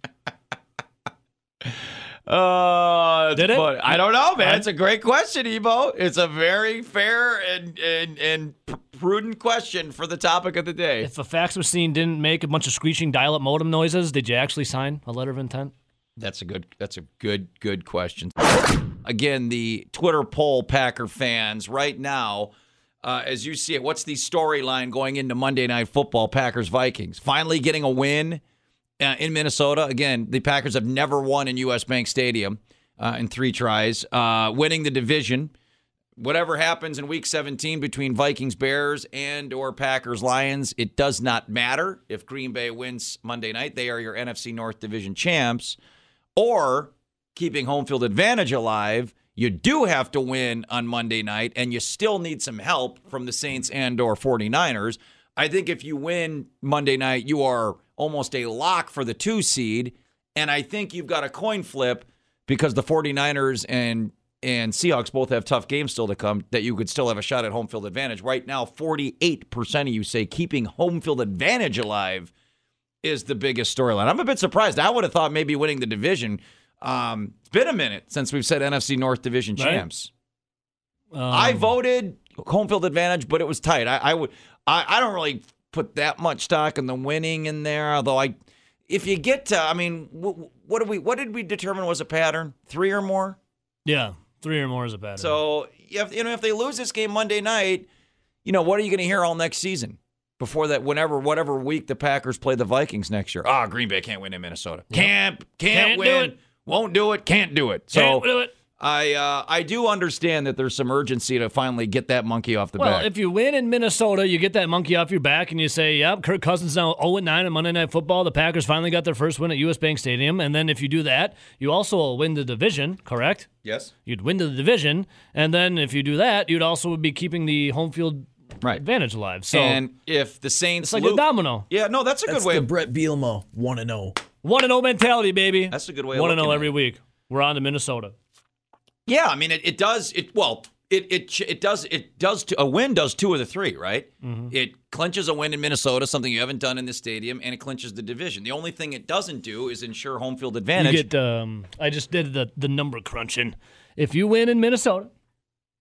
uh, did it? Funny. I don't know, man. It's a great question, Evo. It's a very fair and, and, and prudent question for the topic of the day. If a fax machine didn't make a bunch of screeching dial-up modem noises, did you actually sign a letter of intent? That's a good that's a good, good question. Again, the Twitter poll, Packer fans, right now, uh, as you see it, what's the storyline going into Monday Night Football, Packers-Vikings? Finally getting a win uh, in Minnesota. Again, the Packers have never won in U S Bank Stadium uh, in three tries. Uh, winning the division. Whatever happens in Week seventeen between Vikings-Bears and or Packers-Lions, it does not matter. If Green Bay wins Monday night, they are your N F C North Division champs. Or keeping home field advantage alive, you do have to win on Monday night, and you still need some help from the Saints and or 49ers. I think if you win Monday night, you are almost a lock for the two seed. And I think you've got a coin flip because the 49ers and, and Seahawks both have tough games still to come that you could still have a shot at home field advantage. Right now, forty-eight percent of you say keeping home field advantage alive is the biggest storyline. I'm a bit surprised. I would have thought maybe winning the division. Um, it's been a minute since we've said N F C North division champs. Right. Um, I voted home field advantage, but it was tight. I, I would. I, I don't really put that much stock in the winning in there, although I, if you get to, I mean, what, what did we what did we determine was a pattern? Three or more? Yeah, three or more is a pattern. So if, you know, if they lose this game Monday night, you know, what are you going to hear all next season? Before that, whenever, whatever week the Packers play the Vikings next year, ah, oh, Green Bay can't win in Minnesota. Can't, can't, can't win. Do it. Won't do it. Can't do it. So can't do it. I, uh, I do understand that there's some urgency to finally get that monkey off the well, back. Well, if you win in Minnesota, you get that monkey off your back, and you say, "Yep, Kirk Cousins now oh and nine on Monday Night Football. The Packers finally got their first win at U S Bank Stadium." And then if you do that, you also win the division, correct? Yes. You'd win the division, and then if you do that, you'd also be keeping the home field. Right. Advantage alive. So, and if the Saints, it's like loop, a domino. Yeah, no, that's a that's good way. That's the Brett Bielema one and oh. one and oh mentality, baby. That's a good way of looking at it. one and oh every week. We're on to Minnesota. Yeah, I mean, it, it does, It well, it it it does, it does. a win does two of the three, right? Mm-hmm. It clinches a win in Minnesota, something you haven't done in this stadium, and it clinches the division. The only thing it doesn't do is ensure home field advantage. You get, um, I just did the, the number crunching. If you win in Minnesota,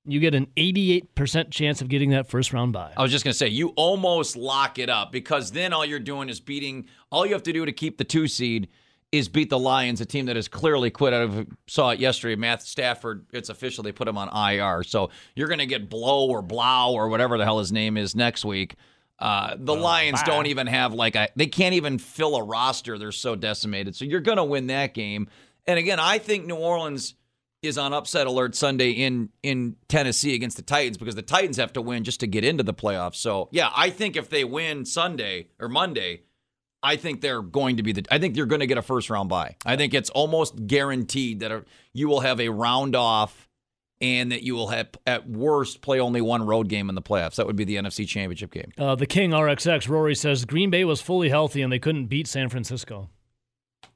you get an eighty-eight percent chance of getting that first round bye. I was just going to say, you almost lock it up because then all you're doing is beating, all you have to do to keep the two seed is beat the Lions, a team that has clearly quit. I saw it yesterday, Matt Stafford, it's official, they put him on I R. So you're going to get Blow or Blau or whatever the hell his name is next week. Uh, the oh, Lions bye. don't even have like a, they can't even fill a roster. They're so decimated. So you're going to win that game. And again, I think New Orleans is on upset alert Sunday in in Tennessee against the Titans because the Titans have to win just to get into the playoffs. So, yeah, I think if they win Sunday or Monday, I think they're going to be the I think you're going to get a first round bye. I think it's almost guaranteed that a, you will have a round off and that you will have at worst play only one road game in the playoffs. That would be the N F C Championship game. Uh, the King R X X Rory says Green Bay was fully healthy and they couldn't beat San Francisco.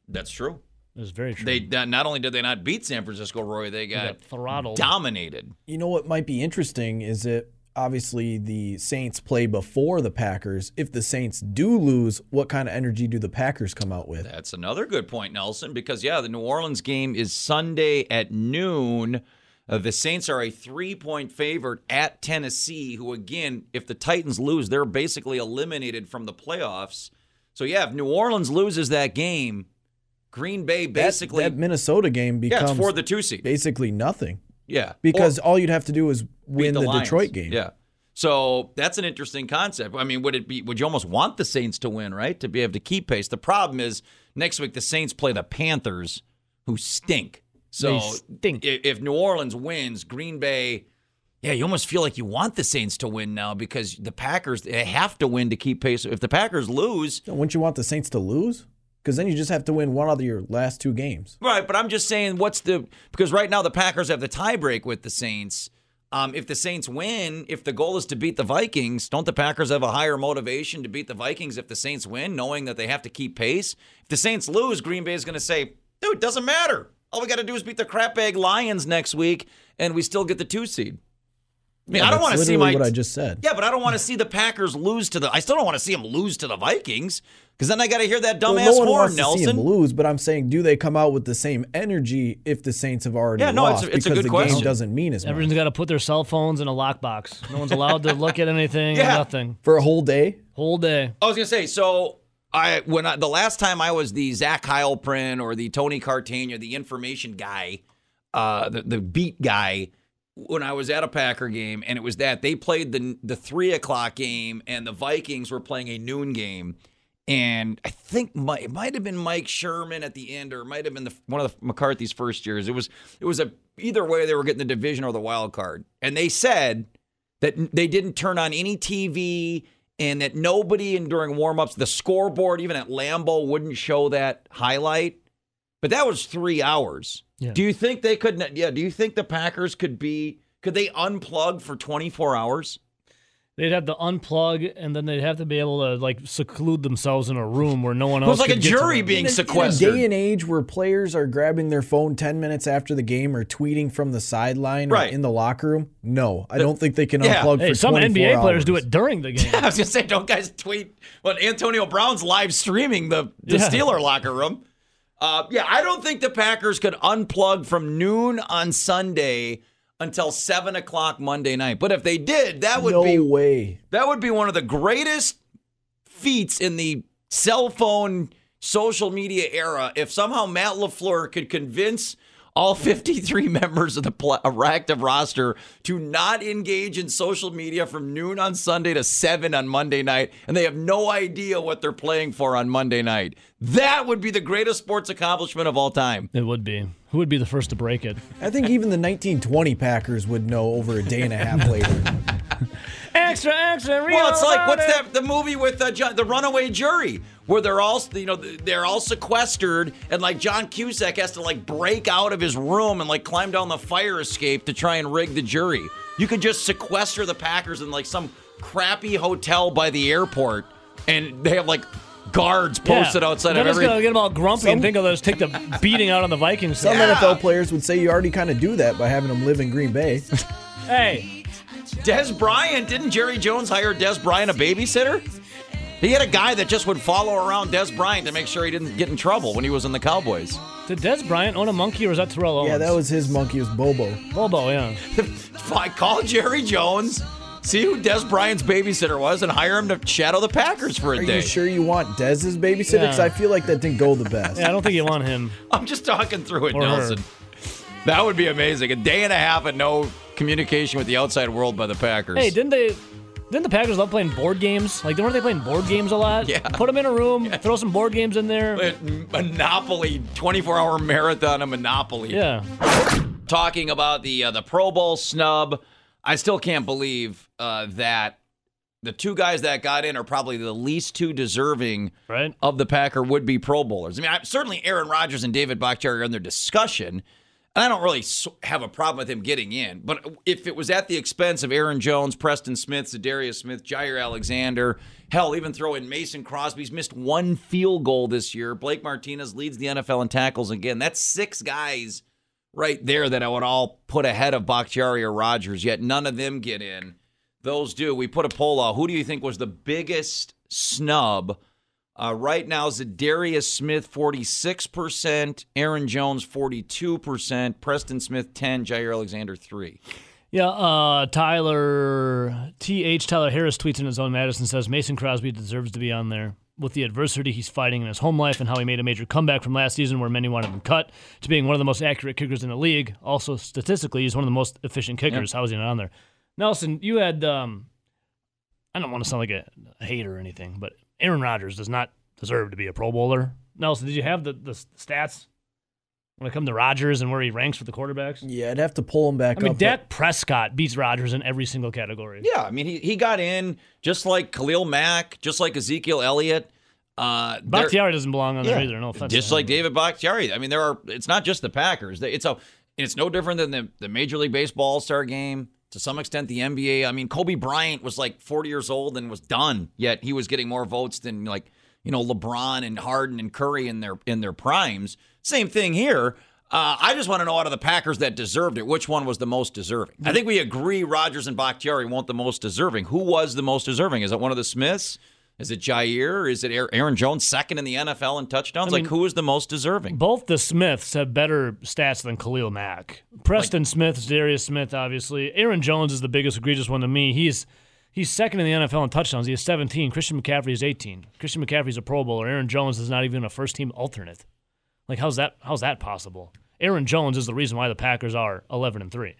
That's true. That's very true. They, not only did they not beat San Francisco, Roy, they got, they got throttled, dominated. You know what might be interesting is that obviously the Saints play before the Packers. If the Saints do lose, what kind of energy do the Packers come out with? That's another good point, Nelson, because, yeah, the New Orleans game is Sunday at noon. Uh, the Saints are a three-point favorite at Tennessee, who, again, if the Titans lose, they're basically eliminated from the playoffs. So, yeah, if New Orleans loses that game, Green Bay basically that, that Minnesota game becomes yeah, for the two seed. Basically nothing. Yeah. Because or all you'd have to do is win the, the Detroit game. Yeah. So that's an interesting concept. I mean, would it be would you almost want the Saints to win, right? To be able to keep pace. The problem is next week the Saints play the Panthers, who stink. So stink. If, if New Orleans wins, Green Bay, yeah, you almost feel like you want the Saints to win now because the Packers they have to win to keep pace. If the Packers lose, wouldn't you want the Saints to lose? Because then you just have to win one out of your last two games. Right, but I'm just saying what's the – because right now the Packers have the tiebreak with the Saints. Um, if the Saints win, if the goal is to beat the Vikings, don't the Packers have a higher motivation to beat the Vikings if the Saints win, knowing that they have to keep pace? If the Saints lose, Green Bay is going to say, dude, it doesn't matter. All we got to do is beat the crapbag Lions next week, and we still get the two seed. I mean, yeah, I don't want to see my. What I just said. Yeah, but I don't want to see the Packers lose to the. I still don't want to see them lose to the Vikings because then I got to hear that dumbass well, no horn, wants Nelson. To see them lose, but I'm saying, do they come out with the same energy if the Saints have already yeah, no, lost? It's, it's because a good the question. Game doesn't mean as much. Everyone's got to put their cell phones in a lockbox. No one's allowed to look at anything. Yeah. Or nothing for a whole day. Whole day. I was gonna say so. I when I, the last time I was the Zach Heilprin or the Tony Cartain or the information guy, uh, the the beat guy. When I was at a Packer game, and it was that they played the the three o'clock game, and the Vikings were playing a noon game, and I think my, it might have been Mike Sherman at the end, or it might have been the, one of the McCarthy's first years. It was it was a either way they were getting the division or the wild card, and they said that they didn't turn on any T V, and that nobody and during warmups the scoreboard even at Lambeau wouldn't show that highlight, but that was three hours. Yeah. Do you think they could? Yeah. Do you think the Packers could be? Could they unplug for twenty-four hours? They'd have to unplug, and then they'd have to be able to like seclude themselves in a room where no one else. It was like a jury being sequestered. In a day and age where players are grabbing their phone ten minutes after the game or tweeting from the sideline right. or in the locker room. No, I don't think they can yeah. unplug hey, for some N B A hours. Players do it during the game. Yeah, I was gonna say, don't guys tweet when Antonio Brown's live streaming the the yeah. Steeler locker room. Uh, yeah, I don't think the Packers could unplug from noon on Sunday until seven o'clock Monday night. But if they did, that would no be way. That would be one of the greatest feats in the cell phone social media era. If somehow Matt LaFleur could convince all fifty-three members of the pl- active roster to not engage in social media from noon on Sunday to seven on Monday night, and they have no idea what they're playing for on Monday night. That would be the greatest sports accomplishment of all time. It would be. Who would be the first to break it? I think even the nineteen twenty Packers would know over a day and a half later. Extra, extra, real. Well, it's like what's it. that? The movie with uh, John, the Runaway Jury, where they're all, you know, they're all sequestered, and like John Cusack has to like break out of his room and like climb down the fire escape to try and rig the jury. You could just sequester the Packers in like some crappy hotel by the airport, and they have like guards posted yeah. outside they're of every. They're just gonna get them all grumpy some... and think of those take the beating out on the Vikings. Some yeah. N F L players would say you already kind of do that by having them live in Green Bay. Hey. Des Bryant, didn't Jerry Jones hire Des Bryant a babysitter? He had a guy that just would follow around Des Bryant to make sure he didn't get in trouble when he was in the Cowboys. Did Des Bryant own a monkey, or was that Terrell Owens? Yeah, that was his monkey. It was Bobo. Bobo, yeah. I call Jerry Jones, see who Des Bryant's babysitter was, and hire him to shadow the Packers for a Are day. Are you sure you want Des's babysitter? Because yeah. I feel like that didn't go the best. Yeah, I don't think you want him. I'm just talking through it, or Nelson. Her. That would be amazing. A day and a half and no communication with the outside world by the Packers. Hey, didn't they? Didn't the Packers love playing board games? Like, weren't they playing board games a lot? Yeah. Put them in a room, yeah. throw some board games in there. Monopoly, twenty-four hour marathon of Monopoly. Yeah. Talking about the uh, the Pro Bowl snub, I still can't believe uh, that the two guys that got in are probably the least two deserving right. of the Packer would-be Pro Bowlers. I mean, I, certainly Aaron Rodgers and David Bakhtiari are in their discussion. I don't really have a problem with him getting in, but if it was at the expense of Aaron Jones, Preston Smith, Za'Darius Smith, Jaire Alexander, hell, even throw in Mason Crosby's missed one field goal this year. Blake Martinez leads the N F L in tackles again. That's six guys right there that I would all put ahead of Bakhtiari or Rodgers, yet none of them get in. Those do. We put a poll out. Who do you think was the biggest snub? Uh, right now, Za'Darius Smith, forty-six percent. Aaron Jones, forty-two percent. Preston Smith, ten percent. Jaire Alexander, three percent. Yeah, uh, Tyler, T H Tyler Harris tweets in his own Madison, says Mason Crosby deserves to be on there with the adversity he's fighting in his home life and how he made a major comeback from last season where many wanted him cut to being one of the most accurate kickers in the league. Also, statistically, he's one of the most efficient kickers. Yep. How is he not on there? Nelson, you had, um, I don't want to sound like a, a hater or anything, but Aaron Rodgers does not deserve to be a Pro Bowler. Nelson, did you have the, the stats when it comes to Rodgers and where he ranks with the quarterbacks? Yeah, I'd have to pull him back up. I mean, up, Dak but... Prescott beats Rodgers in every single category. Yeah, I mean, he, he got in just like Khalil Mack, just like Ezekiel Elliott. Uh, Bakhtiari doesn't belong on there yeah, either, no offense. Just like David Bakhtiari. I mean, there are. It's not just the Packers. It's a, it's no different than the, the Major League Baseball All-Star Game. To some extent, the N B A, I mean, Kobe Bryant was like forty years old and was done, yet he was getting more votes than like, you know, LeBron and Harden and Curry in their in their primes. Same thing here. Uh, I just want to know out of the Packers that deserved it, which one was the most deserving? I think we agree Rodgers and Bakhtiari weren't the most deserving. Who was the most deserving? Is it one of the Smiths? Is it Jaire? Is it Aaron Jones, second in the N F L in touchdowns? I mean, like, who is the most deserving? Both the Smiths have better stats than Khalil Mack. Preston like, Smith, Za'Darius Smith, obviously. Aaron Jones is the biggest egregious one to me. He's he's second in the N F L in touchdowns. He has seventeen. Christian McCaffrey is eighteen. Christian McCaffrey's a Pro Bowler. Aaron Jones is not even a first-team alternate. Like, how's that? How's that possible? Aaron Jones is the reason why the Packers are eleven and three.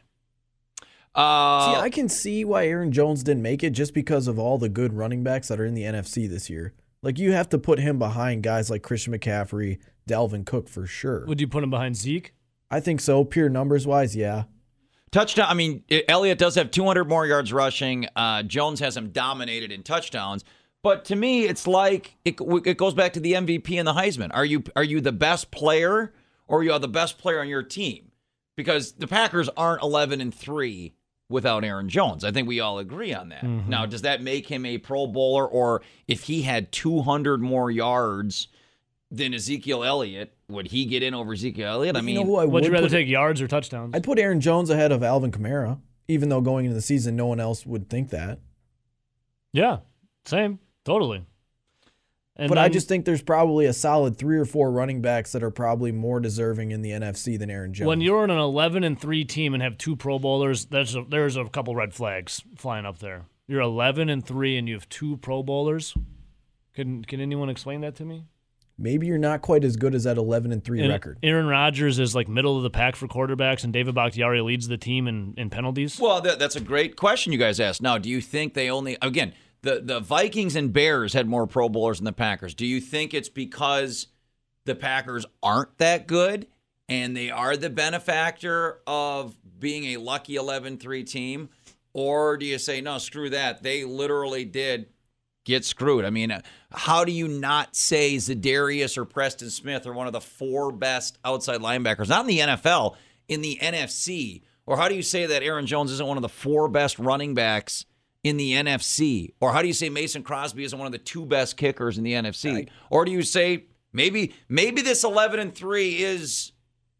Uh, see, I can see why Aaron Jones didn't make it just because of all the good running backs that are in the N F C this year. Like, you have to put him behind guys like Christian McCaffrey, Dalvin Cook for sure. Would you put him behind Zeke? I think so. Pure numbers-wise, yeah. Touchdown, I mean, Elliott does have two hundred more yards rushing. Uh, Jones has him dominated in touchdowns. But to me, it's like it, it goes back to the M V P and the Heisman. Are you, are you the best player or are you the best player on your team? Because the Packers aren't eleven and three. without Aaron Jones. I think we all agree on that. Mm-hmm. Now, does that make him a Pro Bowler? Or if he had two hundred more yards than Ezekiel Elliott, would he get in over Ezekiel Elliott? I you mean, I would, would you rather take yards or touchdowns? I'd put Aaron Jones ahead of Alvin Kamara, even though going into the season, no one else would think that. Yeah, same, totally. And but then, I just think there's probably a solid three or four running backs that are probably more deserving in the N F C than Aaron Jones. When you're in an eleven and three team and have two Pro Bowlers, there's a, there's a couple red flags flying up there. You're eleven and three and you have two Pro Bowlers. Can can anyone explain that to me? Maybe you're not quite as good as that eleven and three and record. Aaron Rodgers is like middle of the pack for quarterbacks, and David Bakhtiari leads the team in, in penalties. Well, that, that's a great question you guys asked. Now, do you think they only again? The the Vikings and Bears had more Pro Bowlers than the Packers. Do you think it's because the Packers aren't that good and they are the benefactor of being a lucky eleven three team? Or do you say, no, screw that. They literally did get screwed. I mean, how do you not say Za'Darius or Preston Smith are one of the four best outside linebackers? Not in the N F L, in the N F C. Or how do you say that Aaron Jones isn't one of the four best running backs in the N F C? Or how do you say Mason Crosby isn't one of the two best kickers in the N F C? Right. Or do you say maybe maybe this eleven and three is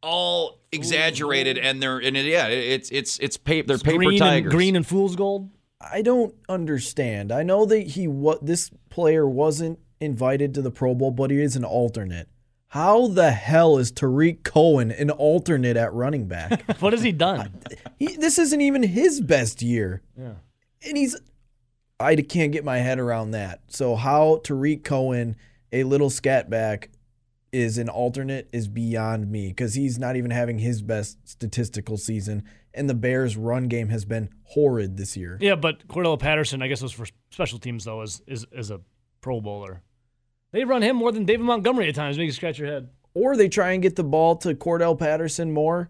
all exaggerated? Ooh. and they're and it, yeah it's it's it's paper they're paper green tigers and green and fool's gold. I don't understand. I know that he what this player wasn't invited to the Pro Bowl, but he is an alternate. How the hell is Tariq Cohen an alternate at running back? What has he done? He, this isn't even his best year. Yeah. And he's, I can't get my head around that. So how Tariq Cohen, a little scat back, is an alternate is beyond me, because he's not even having his best statistical season, and the Bears' run game has been horrid this year. Yeah, but Cordell Patterson, I guess it was for special teams, though, is, is, is a Pro Bowler. They run him more than David Montgomery at times, make you scratch your head. Or they try and get the ball to Cordell Patterson more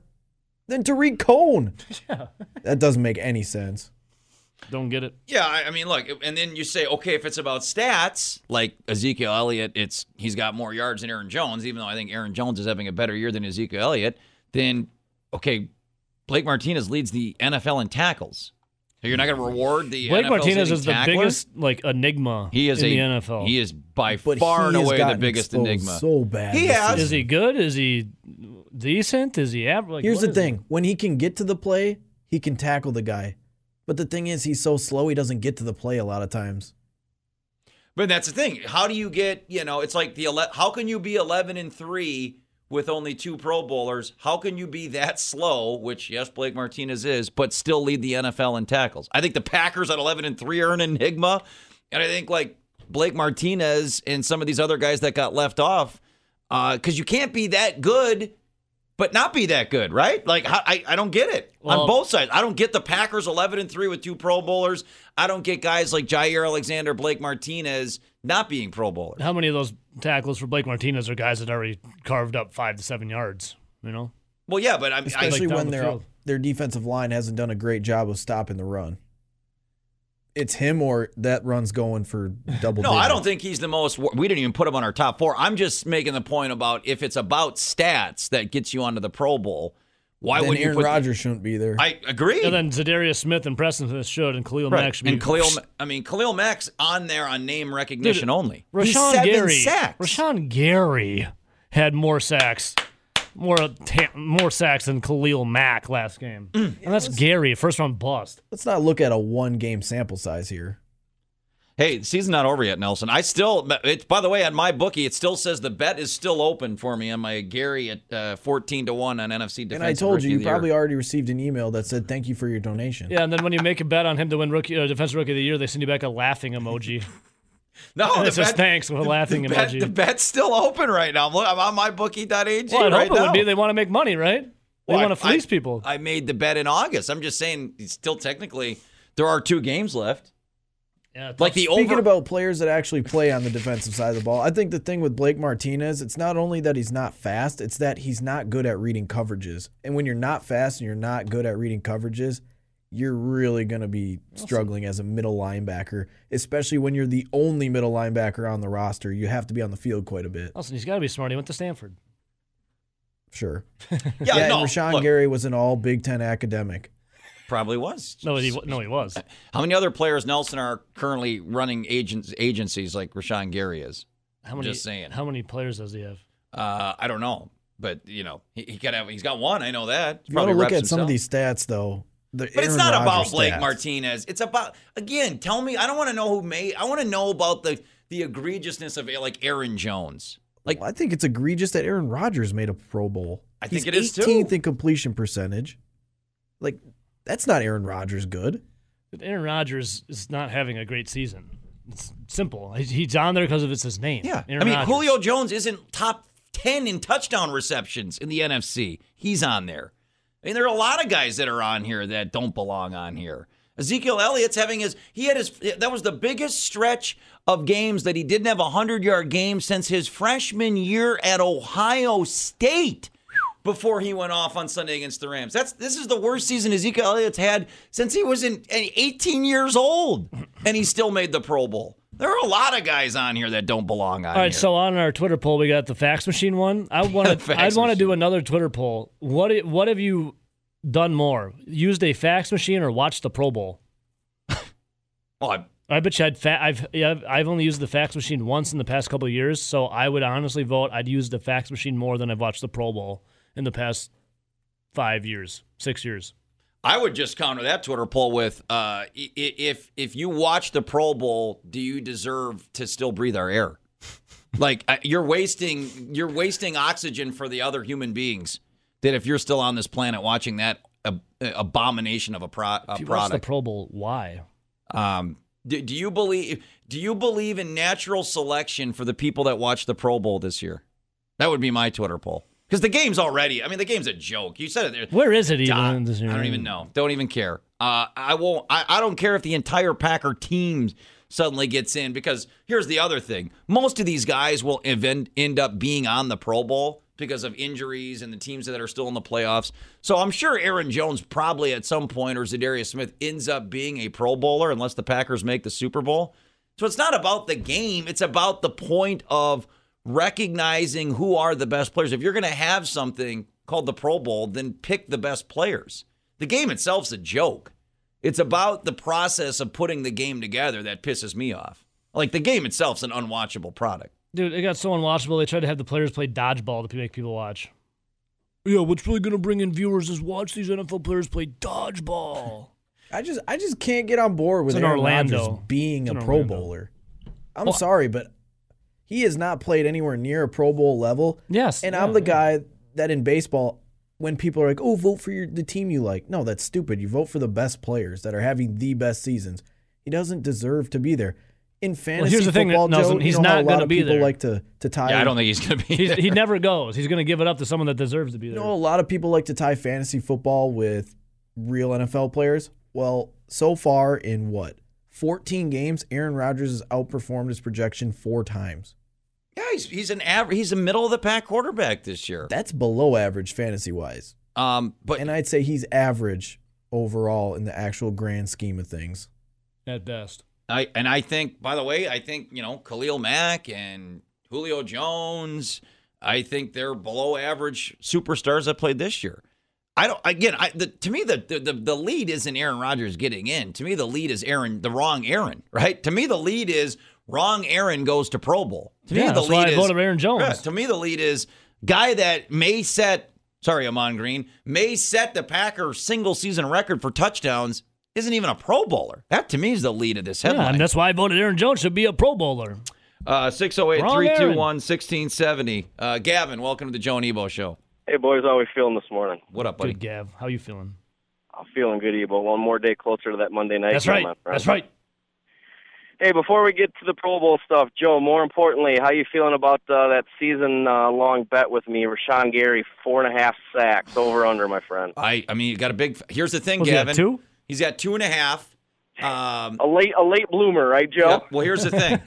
than Tariq Cohen. Yeah. That doesn't make any sense. Don't get it. Yeah, I mean, look, and then you say, okay, if it's about stats, like Ezekiel Elliott, it's he's got more yards than Aaron Jones, even though I think Aaron Jones is having a better year than Ezekiel Elliott, then, okay, Blake Martinez leads the N F L in tackles. So you're not going to reward the N F L Blake Martinez is tackler? The biggest, like, enigma he is in a, the N F L. He is by but far and away the biggest enigma. So bad. He has. Is he good? Is he decent? Is he average? Like, here's the thing. It? When he can get to the play, he can tackle the guy. But the thing is, he's so slow, he doesn't get to the play a lot of times. But that's the thing. How do you get, you know, it's like the ele- how can you be eleven and three with only two Pro Bowlers? How can you be that slow, which, yes, Blake Martinez is, but still lead the N F L in tackles? I think the Packers at eleven and three are an enigma. And I think, like, Blake Martinez and some of these other guys that got left off, because uh, you can't be that good but not be that good, right? Like, I, I don't get it well, on both sides. I don't get the Packers eleven and three with two Pro Bowlers. I don't get guys like Jaire Alexander, Blake Martinez not being Pro Bowlers. How many of those tackles for Blake Martinez are guys that already carved up five to seven yards, you know? Well, yeah, but I mean, especially I, like when the their, their defensive line hasn't done a great job of stopping the run. It's him or that run's going for double No, digits. I don't think he's the most – we didn't even put him on our top four. I'm just making the point about if it's about stats that gets you onto the Pro Bowl, why would you Aaron put – Aaron Rodgers the, shouldn't be there. I agree. And then Za'Darius Smith and Preston Smith should, and Khalil right. Mack should be – And Khalil – I mean, Khalil Mack's on there on name recognition Dude, only. Rashawn seven Gary, sacks. Rashawn Gary had more sacks – More ta- more sacks than Khalil Mack last game. Mm. And that's Gary, first-round bust. Let's not look at a one-game sample size here. Hey, the season's not over yet, Nelson. I still, it, by the way, on my bookie, it still says the bet is still open for me on my Gary at uh, fourteen to one on N F C Defensive Rookie of the Year. And I told you, you probably already received an email that said, thank you for your donation. Yeah, and then when you make a bet on him to win rookie, uh, Defensive Rookie of the Year, they send you back a laughing emoji. No, it says thanks with a laughing the bet, emoji. The bet's still open right now. I'm, I'm on my bookie dot a g. Well, I'd right hope it now. Would be. They want to make money, right? They well, want to fleece I, people. I made the bet in August. I'm just saying, still technically, there are two games left. Yeah, like the Speaking over- about players that actually play on the defensive side of the ball, I think the thing with Blake Martinez, it's not only that he's not fast, it's that he's not good at reading coverages. And when you're not fast and you're not good at reading coverages, you're really going to be struggling as a middle linebacker, especially when you're the only middle linebacker on the roster. You have to be on the field quite a bit. Also, he's got to be smart. He went to Stanford. Sure. yeah, yeah no, Rashawn Gary was an all Big Ten academic. Probably was. No, he no he was. How many other players, Nelson, are currently running agents agencies like Rashawn Gary is? How many? Just saying. How many players does he have? Uh, I don't know, but you know he, he could have. He's got one. I know that. You want to look at himself. Some of these stats though. But it's not about Blake Martinez. It's about again. Tell me. I don't want to know who made. I want to know about the the egregiousness of like Aaron Jones. Like well, I think it's egregious that Aaron Rodgers made a Pro Bowl. I think He's it is too. eighteenth in completion percentage. Like. That's not Aaron Rodgers good. Aaron Rodgers is not having a great season. It's simple. He's on there because of it's his name. Yeah, Aaron I mean, Rodgers. Julio Jones isn't top ten in touchdown receptions in the N F C. He's on there. I mean, there are a lot of guys that are on here that don't belong on here. Ezekiel Elliott's having his – he had his – that was the biggest stretch of games that he didn't have a hundred-yard game since his freshman year at Ohio State. Before he went off on Sunday against the Rams. That's This is the worst season Ezekiel Elliott's had since he was in, eighteen years old, and he still made the Pro Bowl. There are a lot of guys on here that don't belong on here. All right, here. So on our Twitter poll, we got the fax machine one. I want to I'd want to do another Twitter poll. What What have you done more, used a fax machine or watched the Pro Bowl? well, I, I bet you I'd fa- I've, yeah, I've only used the fax machine once in the past couple of years, so I would honestly vote I'd use the fax machine more than I've watched the Pro Bowl. In the past five years, six years, I would just counter that Twitter poll with: uh, if if you watch the Pro Bowl, do you deserve to still breathe our air? Like you're wasting you're wasting oxygen for the other human beings. That if you're still on this planet watching that ab- abomination of a, pro- a if you product, watch the Pro Bowl, why? Um, do, do you believe do you believe in natural selection for the people that watch the Pro Bowl this year? That would be my Twitter poll. Because the game's already, I mean, the game's a joke. You said it there. Where is it even? I don't even know. Don't even care. Uh, I won't. I, I don't care if the entire Packer team suddenly gets in. Because here's the other thing. Most of these guys will event, end up being on the Pro Bowl because of injuries and the teams that are still in the playoffs. So I'm sure Aaron Jones probably at some point or Za'Darius Smith ends up being a Pro Bowler unless the Packers make the Super Bowl. So it's not about the game. It's about the point of recognizing who are the best players. If you're going to have something called the Pro Bowl, then pick the best players. The game itself's a joke. It's about the process of putting the game together that pisses me off. Like, the game itself's an unwatchable product. Dude, it got so unwatchable, they tried to have the players play dodgeball to make people watch. Yeah, what's really going to bring in viewers is watch these N F L players play dodgeball. I just I just can't get on board with Aaron Rodgers being a Pro Bowler. I'm well, sorry, but... He has not played anywhere near a Pro Bowl level. Yes. And yeah, I'm the yeah. guy that in baseball, when people are like, oh, vote for your, the team you like. No, that's stupid. You vote for the best players that are having the best seasons. He doesn't deserve to be there. In fantasy well, here's the football, thing that, Joe, no, he's you know not going to be there. A lot of people like to, to tie. Yeah, I don't think he's going to be he's, there. He never goes. He's going to give it up to someone that deserves to be there. You know, a lot of people like to tie fantasy football with real N F L players. Well, so far in what? fourteen games, Aaron Rodgers has outperformed his projection four times. Yeah, he's he's an aver- he's a middle of the pack quarterback this year. That's below average fantasy wise. Um, but and I'd say he's average overall in the actual grand scheme of things, at best. I and I think, by the way, I think you know Khalil Mack and Julio Jones. I think they're below average superstars that played this year. I don't. Again, I, the, to me, the, the the lead isn't Aaron Rodgers getting in. To me, the lead is Aaron, the wrong Aaron, right? To me, the lead is wrong Aaron goes to Pro Bowl. To yeah, me, the that's lead why I is voted Aaron Jones. Yeah, to me, the lead is guy that may set. Sorry, Amon Green may set the Packer single season record for touchdowns. Isn't even a Pro Bowler. That to me is the lead of this headline. Yeah, and that's why I voted Aaron Jones should be a Pro Bowler. Uh, six oh eight, three two one, one six seven oh. Uh, Gavin, welcome to the Joe and Ebo Show. Hey, boys, how are we feeling this morning? What up, buddy? Good, Gav. How you feeling? I'm feeling good, Ebo. One more day closer to that Monday night. That's right. That's right. Hey, before we get to the Pro Bowl stuff, Joe, more importantly, how you feeling about uh, that season-long uh, bet with me, Rashawn Gary, four and a half sacks, over under, my friend? I I mean, you got a big – here's the thing, was Gavin. He two? He's got two and a half. Um, a, late, a late bloomer, right, Joe? Yep. Well, here's the thing.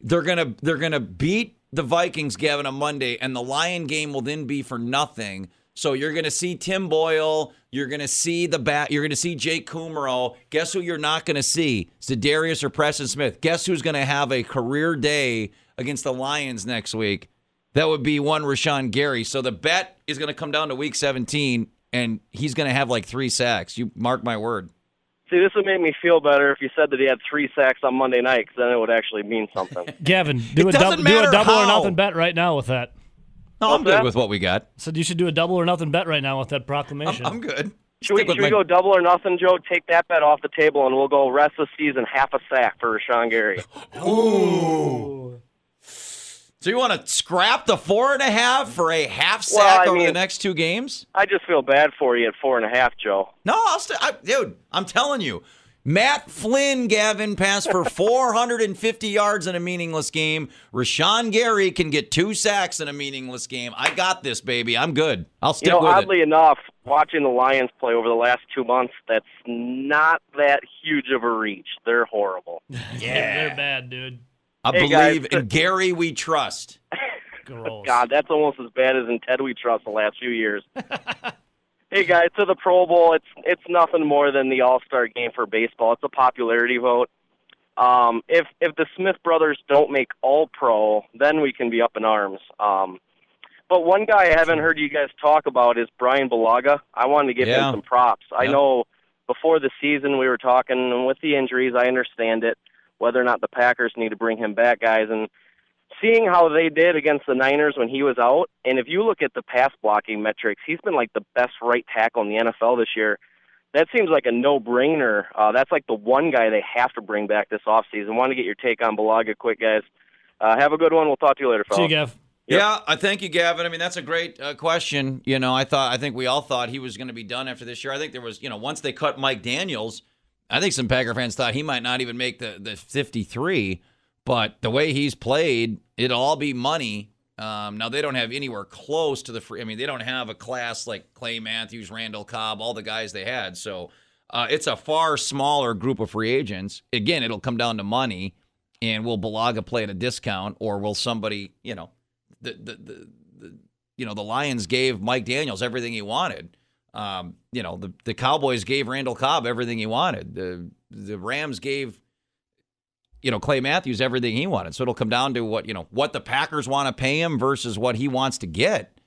they're gonna They're going to beat – the Vikings, Gavin, on Monday, and the Lion game will then be for nothing. So you're going to see Tim Boyle. You're going to see the bat. You're going to see Jake Kummerow. Guess who you're not going to see? Za'Darius or Preston Smith. Guess who's going to have a career day against the Lions next week? That would be one Rashawn Gary. So the bet is going to come down to week seventeen. and he's going to have like three sacks. You mark my word. See, this would make me feel better if you said that he had three sacks on Monday night, because then it would actually mean something. Gavin, do, a, dub- do a double how. or nothing bet right now with that. No, I'm What's good that? with what we got. Said so you should do a double or nothing bet right now with that proclamation. I'm, I'm good. Should we, should we my... go double or nothing, Joe? Take that bet off the table, and we'll go rest of the season, half a sack for Rashawn Gary. Ooh. So you want to scrap the four and a half for a half sack well, over mean, the next two games? I just feel bad for you at four and a half, Joe. No, I'll st- I, dude, I'm telling you. Matt Flynn, Gavin, passed for four hundred fifty yards in a meaningless game. Rashawn Gary can get two sacks in a meaningless game. I got this, baby. I'm good. I'll stick you know, with oddly it. Oddly enough, watching the Lions play over the last two months, that's not that huge of a reach. They're horrible. Yeah. They're bad, dude. I hey, believe guys, in Gary we trust. Gross. God, that's almost as bad as in Ted we trust the last few years. Hey, guys, to the Pro Bowl, it's it's nothing more than the All-Star game for baseball. It's a popularity vote. Um, if if the Smith brothers don't make All-Pro, then we can be up in arms. Um, but one guy I haven't heard you guys talk about is Brian Bulaga. I wanted to give yeah. him some props. Yeah. I know before the season we were talking, and with the injuries, I understand it, whether or not the Packers need to bring him back, guys, and seeing how they did against the Niners when he was out, and if you look at the pass blocking metrics, he's been like the best right tackle in the N F L this year. That seems like a no-brainer. Uh, that's like the one guy they have to bring back this offseason. Want to get your take on Bulaga quick, guys. Uh, have a good one. We'll talk to you later, fellas. See you, Gav. Yep. Yeah, I thank you, Gavin. I mean, that's a great uh, question. You know, I thought I think we all thought he was going to be done after this year. I think there was, you know, once they cut Mike Daniels, I think some Packer fans thought he might not even make the, the fifty-three. But the way he's played, it'll all be money. Um, now, they don't have anywhere close to the free. I mean, they don't have a class like Clay Matthews, Randall Cobb, all the guys they had. So uh, it's a far smaller group of free agents. Again, it'll come down to money. And will Bulaga play at a discount, or will somebody, you know, the the, the, the you know the Lions gave Mike Daniels everything he wanted. Um, you know, the, the Cowboys gave Randall Cobb everything he wanted. The the Rams gave, you know, Clay Matthews everything he wanted. So it'll come down to what, you know, what the Packers want to pay him versus what he wants to get.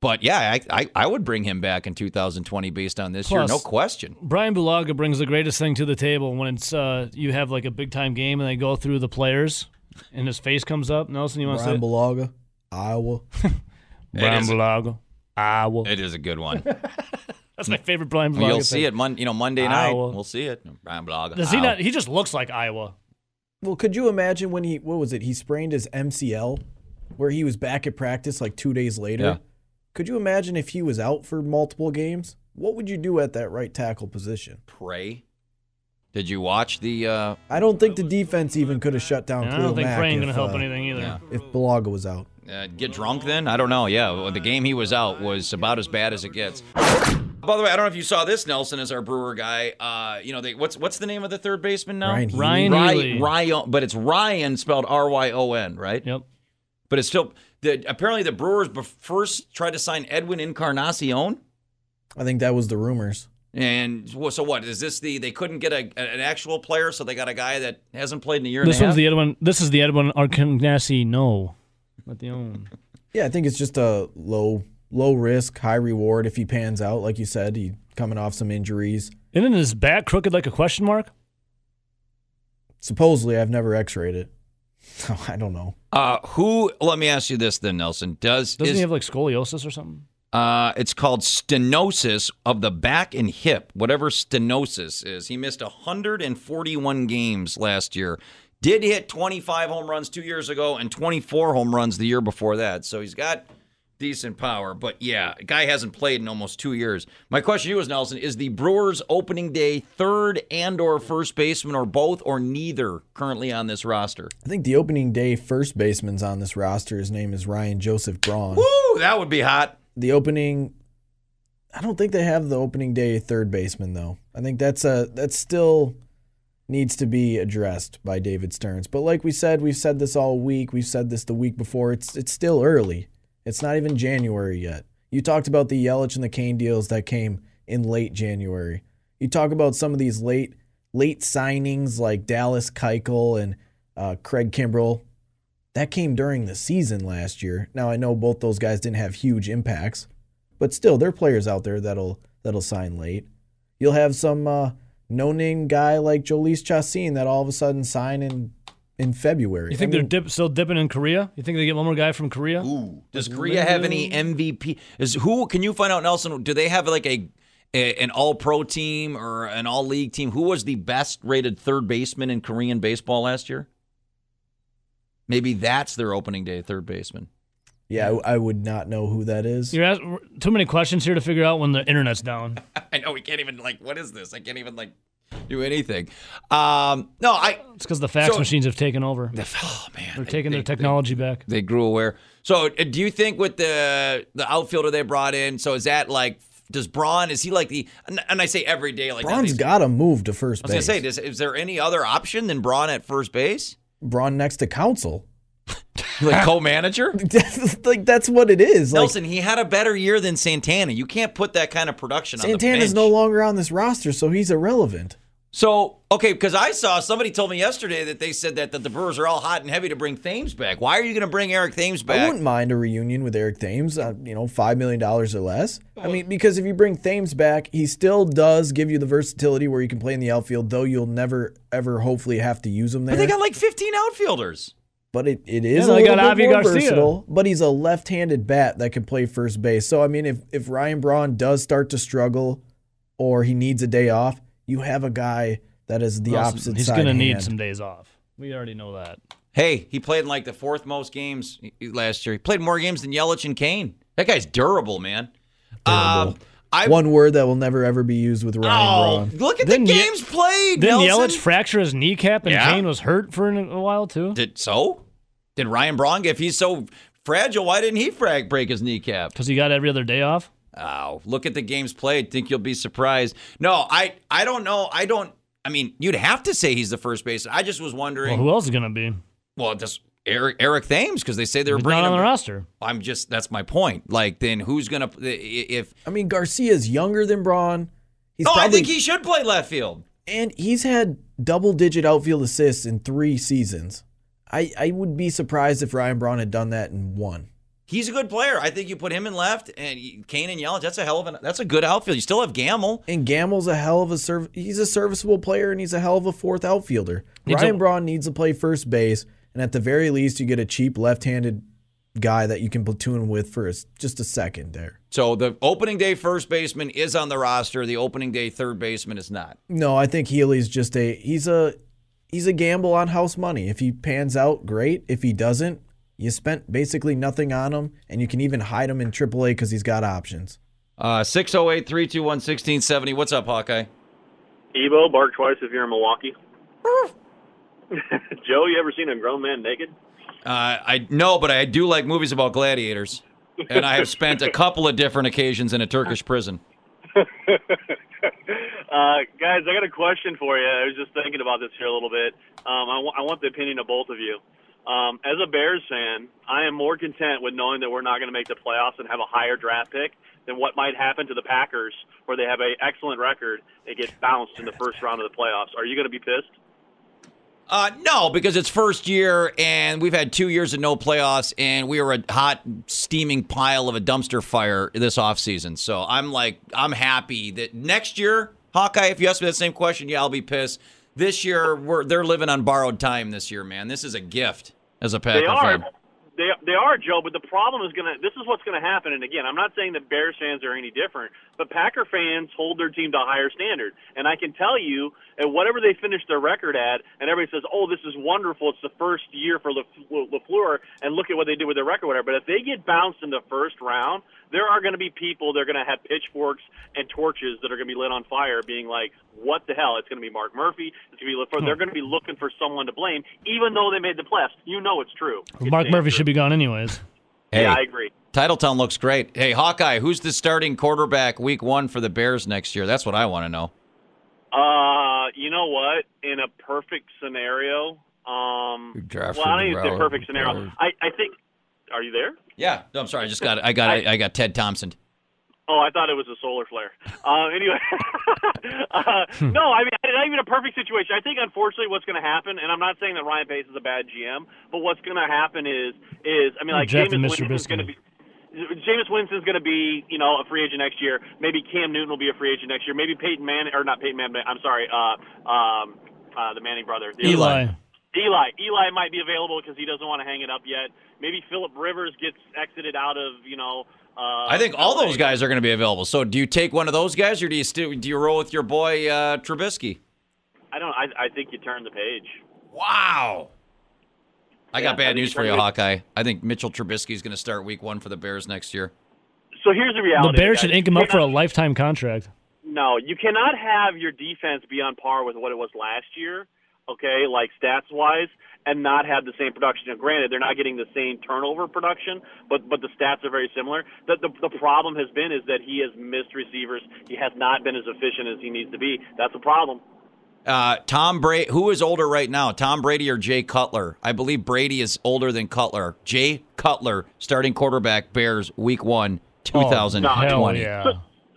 But yeah, I I, I would bring him back in two thousand twenty based on this Plus, year, no question. Brian Bulaga brings the greatest thing to the table when it's uh, you have like a big time game and they go through the players and his face comes up. Nelson, you want Brian to say Bulaga, Iowa. Brian Bulaga, Iowa. It is a good one. That's my favorite Brian Bulaga. You'll see thing. it Mon- you know Monday night. Iowa. We'll see it. Brian Bulaga. Does he Iowa. not? He just looks like Iowa. Well, could you imagine when he, what was it, he sprained his M C L, where he was back at practice like two days later? Yeah. Could you imagine if he was out for multiple games? What would you do at that right tackle position? Pray. Did you watch the... Uh, I don't think the defense even could have shut down Khalil Mack. I don't think Mack praying going to help uh, anything either. Yeah. If Bulaga was out. Uh, get drunk then? I don't know. Yeah, the game he was out was about as bad as it gets. By the way, I don't know if you saw this, Nelson, as our Brewer guy. Uh, you know, they, what's what's the name of the third baseman now? Ryan. Ryan. Ryan, Ryan but it's Ryan spelled R Y O N, right? Yep. But it's still the, apparently the Brewers first tried to sign Edwin Encarnacion. I think that was the rumors. And so what is this? The they couldn't get a an actual player, so they got a guy that hasn't played in a year. This and a one's half? the Edwin. This is the Edwin Encarnacion. No, not the own. Yeah, I think it's just a low. Low risk, high reward if he pans out. Like you said, he's coming off some injuries. Isn't his back crooked like a question mark? Supposedly, I've never x-rayed it. So I don't know. Uh, who? Let me ask you this then, Nelson. Does, Doesn't is, he have like scoliosis or something? Uh, it's called stenosis of the back and hip, whatever stenosis is. He missed one hundred forty-one games last year. Did hit twenty-five home runs two years ago and twenty-four home runs the year before that. So he's got... decent power, but yeah, guy hasn't played in almost two years. My question to you is, Nelson, is the Brewers opening day third and or first baseman or both or neither currently on this roster? I think the opening day first baseman's on this roster. His name is Ryan Joseph Braun. Woo, that would be hot. The opening, I don't think they have the opening day third baseman though. I think that's a that's still needs to be addressed by David Stearns. But like we said, we've said this all week. We've said this the week before. It's it's still early. It's not even January yet. You talked about the Yelich and the Cain deals that came in late January. You talk about some of these late late signings like Dallas Keuchel and uh, Craig Kimbrell. That came during the season last year. Now, I know both those guys didn't have huge impacts, but still, there are players out there that'll that'll sign late. You'll have some uh, no-name guy like Jolice Chacin that all of a sudden sign in in February. You think I they're mean, dip, still dipping in Korea? You think they get one more guy from Korea? Ooh, does like, Korea have any M V P? Is who can you find out, Nelson? Do they have like a, a an All-Pro team or an All-League team? Who was the best-rated third baseman in Korean baseball last year? Maybe that's their opening day third baseman. Yeah, I, I would not know who that is. You're asking too many questions here to figure out when the internet's down. I know we can't even like. What is this? I can't even like do anything. Um, no, I. It's because the fax so, machines have taken over. The, oh man, they're they, taking they, their technology they, back. They grew aware. So, uh, do you think with the the outfielder they brought in? So, is that like? Does Braun, is he like the, and I say every day like Braun's got to move to first base. I was going to say, does, is there any other option than Braun at first base? Braun next to Council. Like co-manager? Like that's what it is. Nelson, like, he had a better year than Santana. You can't put that kind of production Santana's on the bench. Santana's no longer on this roster, so he's irrelevant. So, okay, because I saw, somebody told me yesterday that they said that, that the Brewers are all hot and heavy to bring Thames back. Why are you going to bring Eric Thames back? I wouldn't mind a reunion with Eric Thames, uh, you know, five million dollars or less. I mean, because if you bring Thames back, he still does give you the versatility where you can play in the outfield, though you'll never, ever hopefully have to use him there. But they got like fifteen outfielders. But it, it is yeah, a little bit more Garcia. versatile. But he's a left-handed bat that can play first base. So, I mean, if, if Ryan Braun does start to struggle or he needs a day off, you have a guy that is the Nelson, opposite he's side He's going to need some days off. We already know that. Hey, he played in like the fourth most games last year. He played more games than Yelich and Cain. That guy's durable, man. Durable. Um, I, One word that will never, ever be used with Ryan oh, Braun. Look at didn't the games Ye- played, Didn't Nelson? Yelich fracture his kneecap and yeah. Cain was hurt for a while, too? Did so? Did Ryan Braun, if he's so fragile, why didn't he frag break his kneecap? Because he got every other day off? Oh, look at the games played. Think you'll be surprised. No, I, I don't know. I don't. I mean, you'd have to say he's the first baseman. I just was wondering. Well, who else is going to be? Well, just Eric Eric Thames, because they say they're bringing not on him. The roster. I'm just that's my point. Like, then who's going to if? I mean, Garcia's younger than Braun. He's oh, probably, I think he should play left field. And he's had double-digit outfield assists in three seasons. I, I would be surprised if Ryan Braun had done that in one. He's a good player. I think you put him in left and Cain and Yelich. That's a hell of a that's a good outfield. You still have Gamble, and Gamble's a hell of a serv- He's a serviceable player, and he's a hell of a fourth outfielder. Needs Ryan a- Braun needs to play first base, and at the very least, you get a cheap left-handed guy that you can platoon with for a, just a second there. So the opening day first baseman is on the roster. The opening day third baseman is not. No, I think Healy's just a he's a he's a gamble on house money. If he pans out, great. If he doesn't. You spent basically nothing on him, and you can even hide him in triple A because he's got options. Uh, six oh eight, three two one, one six seven oh. What's up, Hawkeye? Evo, bark twice if you're in Milwaukee. Joe, you ever seen a grown man naked? Uh, I No, but I do like movies about gladiators, and I have spent a couple of different occasions in a Turkish prison. uh, guys, I got a question for you. I was just thinking about this here a little bit. Um, I, w- I want the opinion of both of you. Um, as a Bears fan, I am more content with knowing that we're not going to make the playoffs and have a higher draft pick than what might happen to the Packers, where they have an excellent record and get bounced in the first round of the playoffs. Are you going to be pissed? Uh, no, because it's first year, and we've had two years of no playoffs, and we were a hot, steaming pile of a dumpster fire this offseason. So I'm like, I'm happy that next year, Hawkeye, if you ask me that same question, yeah, I'll be pissed. This year, we're they're living on borrowed time this year, man. This is a gift. As a Packer they are, fan. They, they are, Joe, but the problem is going to – this is what's going to happen. And, again, I'm not saying that Bears fans are any different, but Packer fans hold their team to a higher standard. And I can tell you, at whatever they finish their record at, and everybody says, oh, this is wonderful, it's the first year for LaFleur, and look at what they did with their record, whatever. But if they get bounced in the first round, there are going to be people that are going to have pitchforks and torches that are going to be lit on fire being like, what the hell? It's going to be Mark Murphy. It's going to be LaFleur. They're going to be looking for someone to blame, even though they made the playoffs. You know it's true. Well, Mark Murphy true. should be gone anyways. Hey, yeah, I agree. Titletown looks great. Hey, Hawkeye, who's the starting quarterback week one for the Bears next year? That's what I want to know. Uh, you know what? In a perfect scenario, um, well, I don't even say perfect scenario. I, I think. Are you there? Yeah. No, I'm sorry. I just got. I got. I, I got Ted Thompson. Oh, I thought it was a solar flare. Uh, anyway, uh, no, I mean, not even a perfect situation. I think, unfortunately, what's going to happen, and I'm not saying that Ryan Pace is a bad G M, but what's going to happen is, is I mean, like James Winston's going to be. Jameis Winston's going to be, you know, a free agent next year. Maybe Cam Newton will be a free agent next year. Maybe Peyton Manning, or not Peyton Manning, I'm sorry, uh, um, uh, the Manning brother. The Eli. Eli. Eli might be available because he doesn't want to hang it up yet. Maybe Phillip Rivers gets exited out of, you know. Uh, I think all those guys are going to be available. So do you take one of those guys, or do you still, do you roll with your boy uh, Trubisky? I don't. I, I think you turn the page. Wow. I got yeah, bad I news for you, Hawkeye. I think Mitchell Trubisky is going to start week one for the Bears next year. So here's the reality. The Bears guys. should ink him up for a lifetime contract. No, you cannot have your defense be on par with what it was last year, okay, like stats-wise, and not have the same production. And granted, they're not getting the same turnover production, but, but the stats are very similar. The, the, the problem has been is that he has missed receivers. He has not been as efficient as he needs to be. That's a problem. Uh, Tom Brady, who is older right now, Tom Brady or Jay Cutler? I believe Brady is older than Cutler. Jay Cutler, starting quarterback, Bears, Week One, two thousand twenty. Oh, hell yeah. So,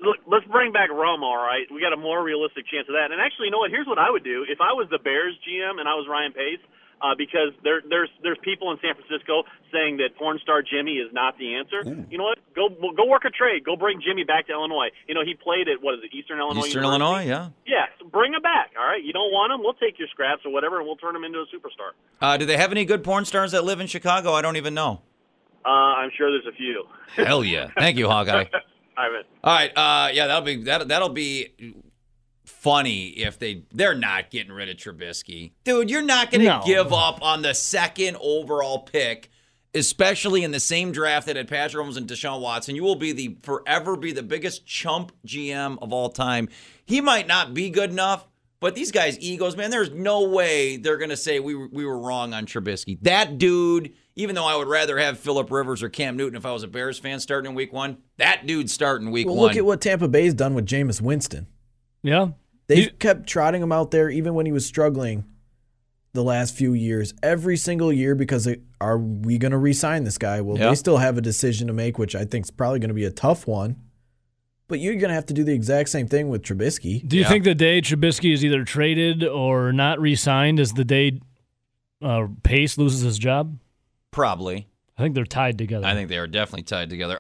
look, let's bring back Romo. All right, we got a more realistic chance of that. And actually, you know what? Here's what I would do if I was the Bears G M and I was Ryan Pace, uh, because there, there's there's people in San Francisco saying that porn star Jimmy is not the answer. Ooh. You know what? Go go work a trade. Go bring Jimmy back to Illinois. You know, he played at what is it, Eastern Illinois? Eastern University? Illinois, yeah. Yeah. Bring him back, all right? You don't want him? We'll take your scraps or whatever, and we'll turn him into a superstar. Uh, do they have any good porn stars that live in Chicago? I don't even know. Uh, I'm sure there's a few. Hell yeah. Thank you, Hawkeye. All right. All right. Uh, yeah, that'll be that. That'll be funny if they they're not getting rid of Trubisky, dude. You're not going to no. give up on the second overall pick, especially in the same draft that had Patrick Mahomes and Deshaun Watson. You will be the forever be the biggest chump G M of all time. He might not be good enough, but these guys' egos, man, there's no way they're going to say we we were wrong on Trubisky. That dude, even though I would rather have Phillip Rivers or Cam Newton if I was a Bears fan starting in week one, that dude's starting week well, one. Well, look at what Tampa Bay's done with Jameis Winston. Yeah. They you- kept trotting him out there even when he was struggling the last few years, every single year, because they, are we going to re-sign this guy? Well, yep. They still have a decision to make, which I think is probably going to be a tough one. But you're going to have to do the exact same thing with Trubisky. Do you yeah. think the day Trubisky is either traded or not re-signed is the day uh, Pace loses his job? Probably. I think they're tied together. I think they are definitely tied together.